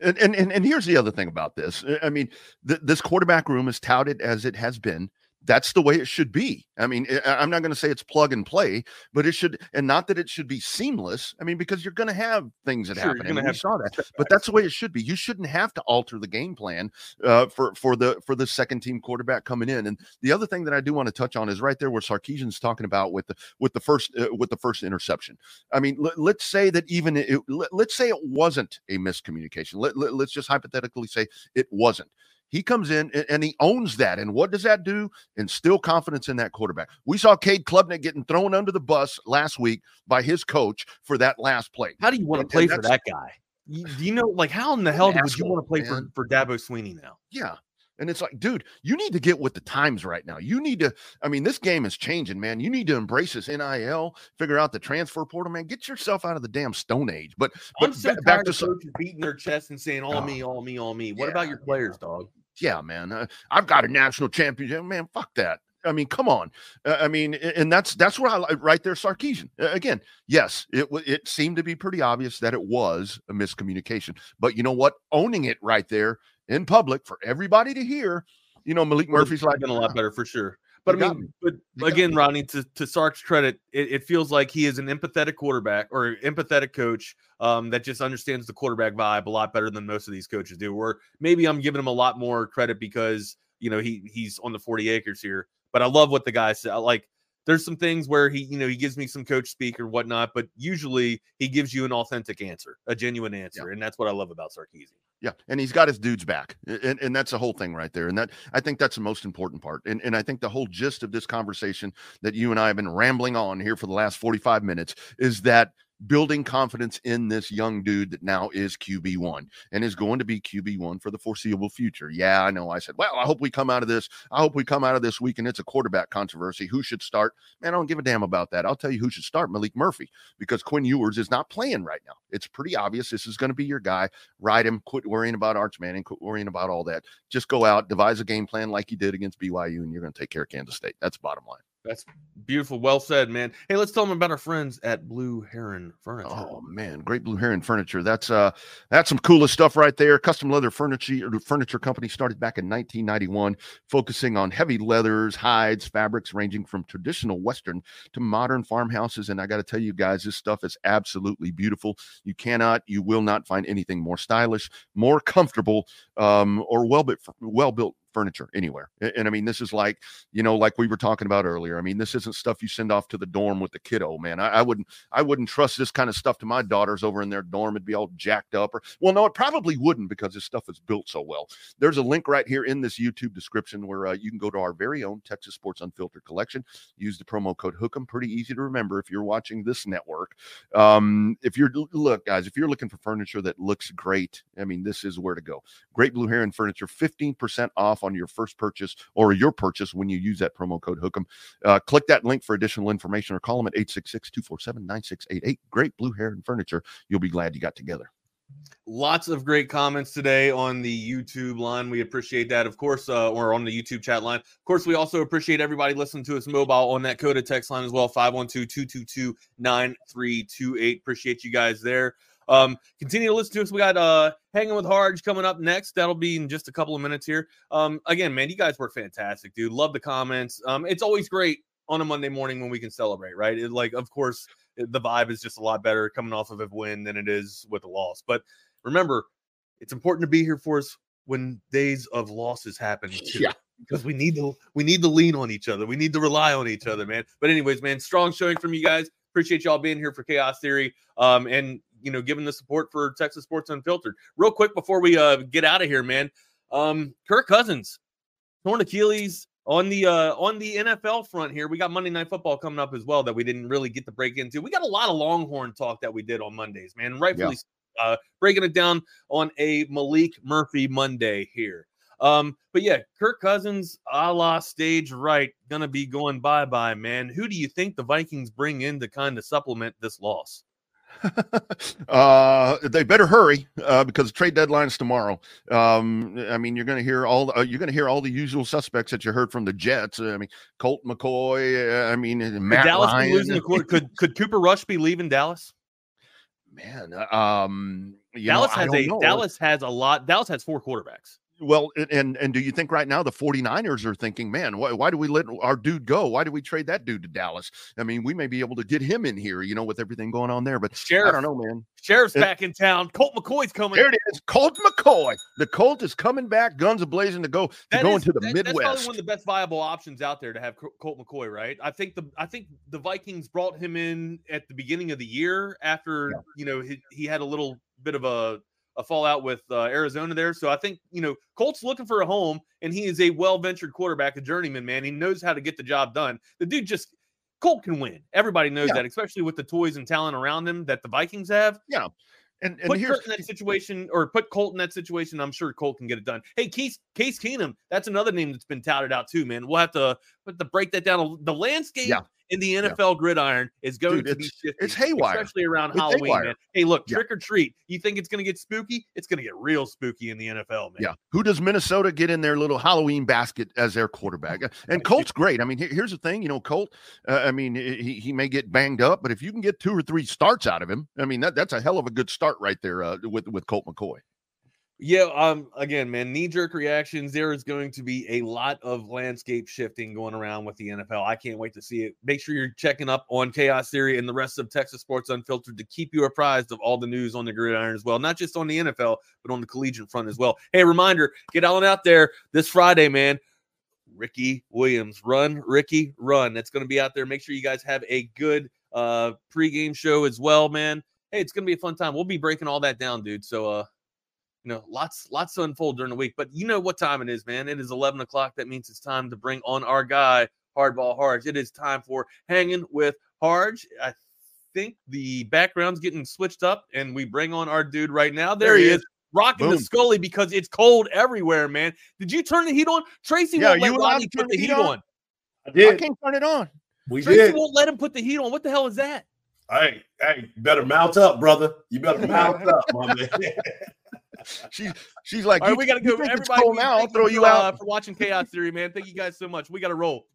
and, and and here's the other thing about this. I mean, th- this quarterback room is touted as it has been. That's the way it should be. I mean, I'm not going to say it's plug and play, but it should, and not that it should be seamless. I mean, because you're going to have things that sure, happen. I mean, we saw that, but that's the way it should be. You shouldn't have to alter the game plan uh, for for the for the second team quarterback coming in. And the other thing that I do want to touch on is right there where Sarkisian's talking about with the with the first uh, with the first interception. I mean, let, let's say that even it, let, let's say it wasn't a miscommunication. Let, let, let's just hypothetically say it wasn't. He comes in and he owns that. And what does that do? Instill confidence in that quarterback. We saw Cade Klubnik getting thrown under the bus last week by his coach for that last play. How do you want to play for that guy? You, do you know, like, how in the hell do you want to play for, for Dabo Swinney now? Yeah. And it's like, dude, you need to get with the times right now. You need to, I mean, this game is changing, man. You need to embrace this N I L, figure out the transfer portal, man. Get yourself out of the damn Stone Age. But, but I'm so back tired to some- coaches beating their chest and saying, all oh, me, all me, all me. What yeah, about your players, yeah. dog? Yeah, man. Uh, I've got a national championship. Man, fuck that. I mean, come on. Uh, I mean, and that's that's where I like right there, Sarkisian. Uh, again, yes, it w- it seemed to be pretty obvious that it was a miscommunication. But you know what? Owning it right there in public for everybody to hear, you know, Maalik Murphy's like been a lot better for sure. But you I mean, me. but again, me. Rodney, to, to Sark's credit, it, it feels like he is an empathetic quarterback or empathetic coach um, that just understands the quarterback vibe a lot better than most of these coaches do. Or maybe I'm giving him a lot more credit because, you know, he he's on the forty acres here. But I love what the guy said. Like, there's some things where he, you know, he gives me some coach speak or whatnot, but usually he gives you an authentic answer, a genuine answer. Yeah. And that's what I love about Sarkisian. Yeah. And he's got his dudes back. And, and that's the whole thing right there. And that, I think that's the most important part. And, and I think the whole gist of this conversation that you and I have been rambling on here for the last forty-five minutes is that building confidence in this young dude that now is Q B one and is going to be Q B one for the foreseeable future. Yeah, I know. I said, well, I hope we come out of this. I hope we come out of this week and it's a quarterback controversy. Who should start? Man, I don't give a damn about that. I'll tell you who should start, Maalik Murphy, because Quinn Ewers is not playing right now. It's pretty obvious this is going to be your guy. Ride him. Quit worrying about Arch Manning. Quit worrying about all that. Just go out, devise a game plan like you did against B Y U, and you're going to take care of Kansas State. That's bottom line. That's beautiful. Well said, man. Hey, let's tell them about our friends at Blue Heron Furniture. Oh, man. Great Blue Heron Furniture. That's uh, that's some coolest stuff right there. Custom leather furniture furniture company started back in nineteen ninety-one, focusing on heavy leathers, hides, fabrics, ranging from traditional Western to modern farmhouses. And I got to tell you guys, this stuff is absolutely beautiful. You cannot, you will not find anything more stylish, more comfortable, um, or well-built, well-built furniture anywhere. And, and I mean, this is like, you know, like we were talking about earlier. I mean, this isn't stuff you send off to the dorm with the kiddo, man. I, I wouldn't, I wouldn't trust this kind of stuff to my daughters over in their dorm. It'd be all jacked up. Or, well, no, it probably wouldn't because this stuff is built so well. There's a link right here in this YouTube description where uh, you can go to our very own Texas Sports Unfiltered collection. Use the promo code Hook'em. Pretty easy to remember if you're watching this network. Um, if you're, look guys, if you're looking for furniture that looks great, I mean, this is where to go. Great Blue Heron Furniture, fifteen percent off on your first purchase or your purchase when you use that promo code Hook'em. Uh, click that link for additional information or call them at eight six six, two four seven, nine six eight eight. Great Blue Heron Furniture. You'll be glad you got together. Lots of great comments today on the YouTube line. We appreciate that, of course, uh, or on the YouTube chat line. Of course, we also appreciate everybody listening to us mobile on that Coda text line as well, five one two, two two two, nine three two eight. Appreciate you guys there. Um, continue to listen to us. We got uh, Hanging with Harge coming up next. That'll be in just a couple of minutes here. Um, again, man, you guys were fantastic, dude. Love the comments. Um, it's always great on a Monday morning when we can celebrate, right? It, like, of course, the vibe is just a lot better coming off of a win than it is with a loss. But remember, it's important to be here for us when days of losses happen too. Yeah. Because we need to we need to lean on each other. We need to rely on each other, man. But anyways, man, strong showing from you guys. Appreciate y'all being here for Chaos Theory, um, and you know, giving the support for Texas Sports Unfiltered. Real quick before we uh, get out of here, man. Um, Kirk Cousins, torn Achilles. On the uh, on the N F L front here, we got Monday Night Football coming up as well that we didn't really get to break into. We got a lot of Longhorn talk that we did on Mondays, man. Rightfully yeah. uh, breaking it down on a Maalik Murphy Monday here. Um, but yeah, Kirk Cousins, a la stage right, gonna be going bye-bye, man. Who do you think the Vikings bring in to kind of supplement this loss? uh they better hurry uh because trade deadline's tomorrow. um I mean, you're going to hear all uh, you're going to hear all the usual suspects that you heard from the Jets. I mean, Colt McCoy, uh, I mean, Matt Dallas Lyon. Losing the court. could could Cooper Rush be leaving Dallas, man? um Dallas know, has a know. Dallas has a lot Dallas has four quarterbacks. Well, and and do you think right now the 49ers are thinking, man, why, why do we let our dude go? Why do we trade that dude to Dallas? I mean, we may be able to get him in here, you know, with everything going on there. But Sheriff, I don't know, man. Sheriff's it, back in town. Colt McCoy's coming. There it is. Colt McCoy. The Colt is coming back. Guns ablazing to go to go is, into the that, Midwest. That's probably one of the best viable options out there to have Colt McCoy, right? I think the I think the Vikings brought him in at the beginning of the year after, yeah. you know, he, he had a little bit of a – a fallout with uh, Arizona there. So I think, you know, Colt's looking for a home, and he is a well-ventured quarterback, a journeyman, man. He knows how to get the job done. The dude just – Colt can win. Everybody knows yeah. that, especially with the toys and talent around him that the Vikings have. Yeah. And, and put here's, Kurt in that situation, or put Colt in that situation. I'm sure Colt can get it done. Hey, Case, Case Keenum, that's another name that's been touted out too, man. We'll have to, we'll have to break that down. The landscape yeah. in the N F L yeah. gridiron is going Dude, to be shifting. It's haywire. Especially around it's Halloween, haywire. man. Hey, look, yeah. trick or treat. You think it's going to get spooky? It's going to get real spooky in the N F L, man. Yeah. Who does Minnesota get in their little Halloween basket as their quarterback? And Colt's great. I mean, here's the thing. You know, Colt, uh, I mean, he, he may get banged up, but if you can get two or three starts out of him, I mean, that, that's a hell of a good start. right there uh, with with Colt McCoy. Yeah, um again, man, knee-jerk reactions. There is going to be a lot of landscape shifting going around with the N F L. I can't wait to see it. Make sure you're checking up on Chaos Theory and the rest of Texas Sports Unfiltered to keep you apprised of all the news on the gridiron as well, not just on the N F L, but on the collegiate front as well. Hey, reminder, get on out there this Friday, man. Ricky Williams, run, Ricky, run. That's going to be out there. Make sure you guys have a good uh, pregame show as well, man. Hey, it's going to be a fun time. We'll be breaking all that down, dude. So, uh, you know, lots lots to unfold during the week. But you know what time it is, man. It is eleven o'clock. That means it's time to bring on our guy, Hardball Harge. It is time for Hanging with Harge. I think the background's getting switched up, and we bring on our dude right now. There, there he is. is. Rocking Boom. the Scully, because it's cold everywhere, man. Did you turn the heat on? Tracy yeah, won't let Rodney put the heat on. on. I did. I can't turn it on. We Tracy did. won't let him put the heat on. What the hell is that? Hey, hey, better mount up, brother. You better mount up, my man. she, she's like, all right, we got to go. Everybody, now, I'll throw you uh, out for watching Chaos Theory, man. Thank you guys so much. We got to roll.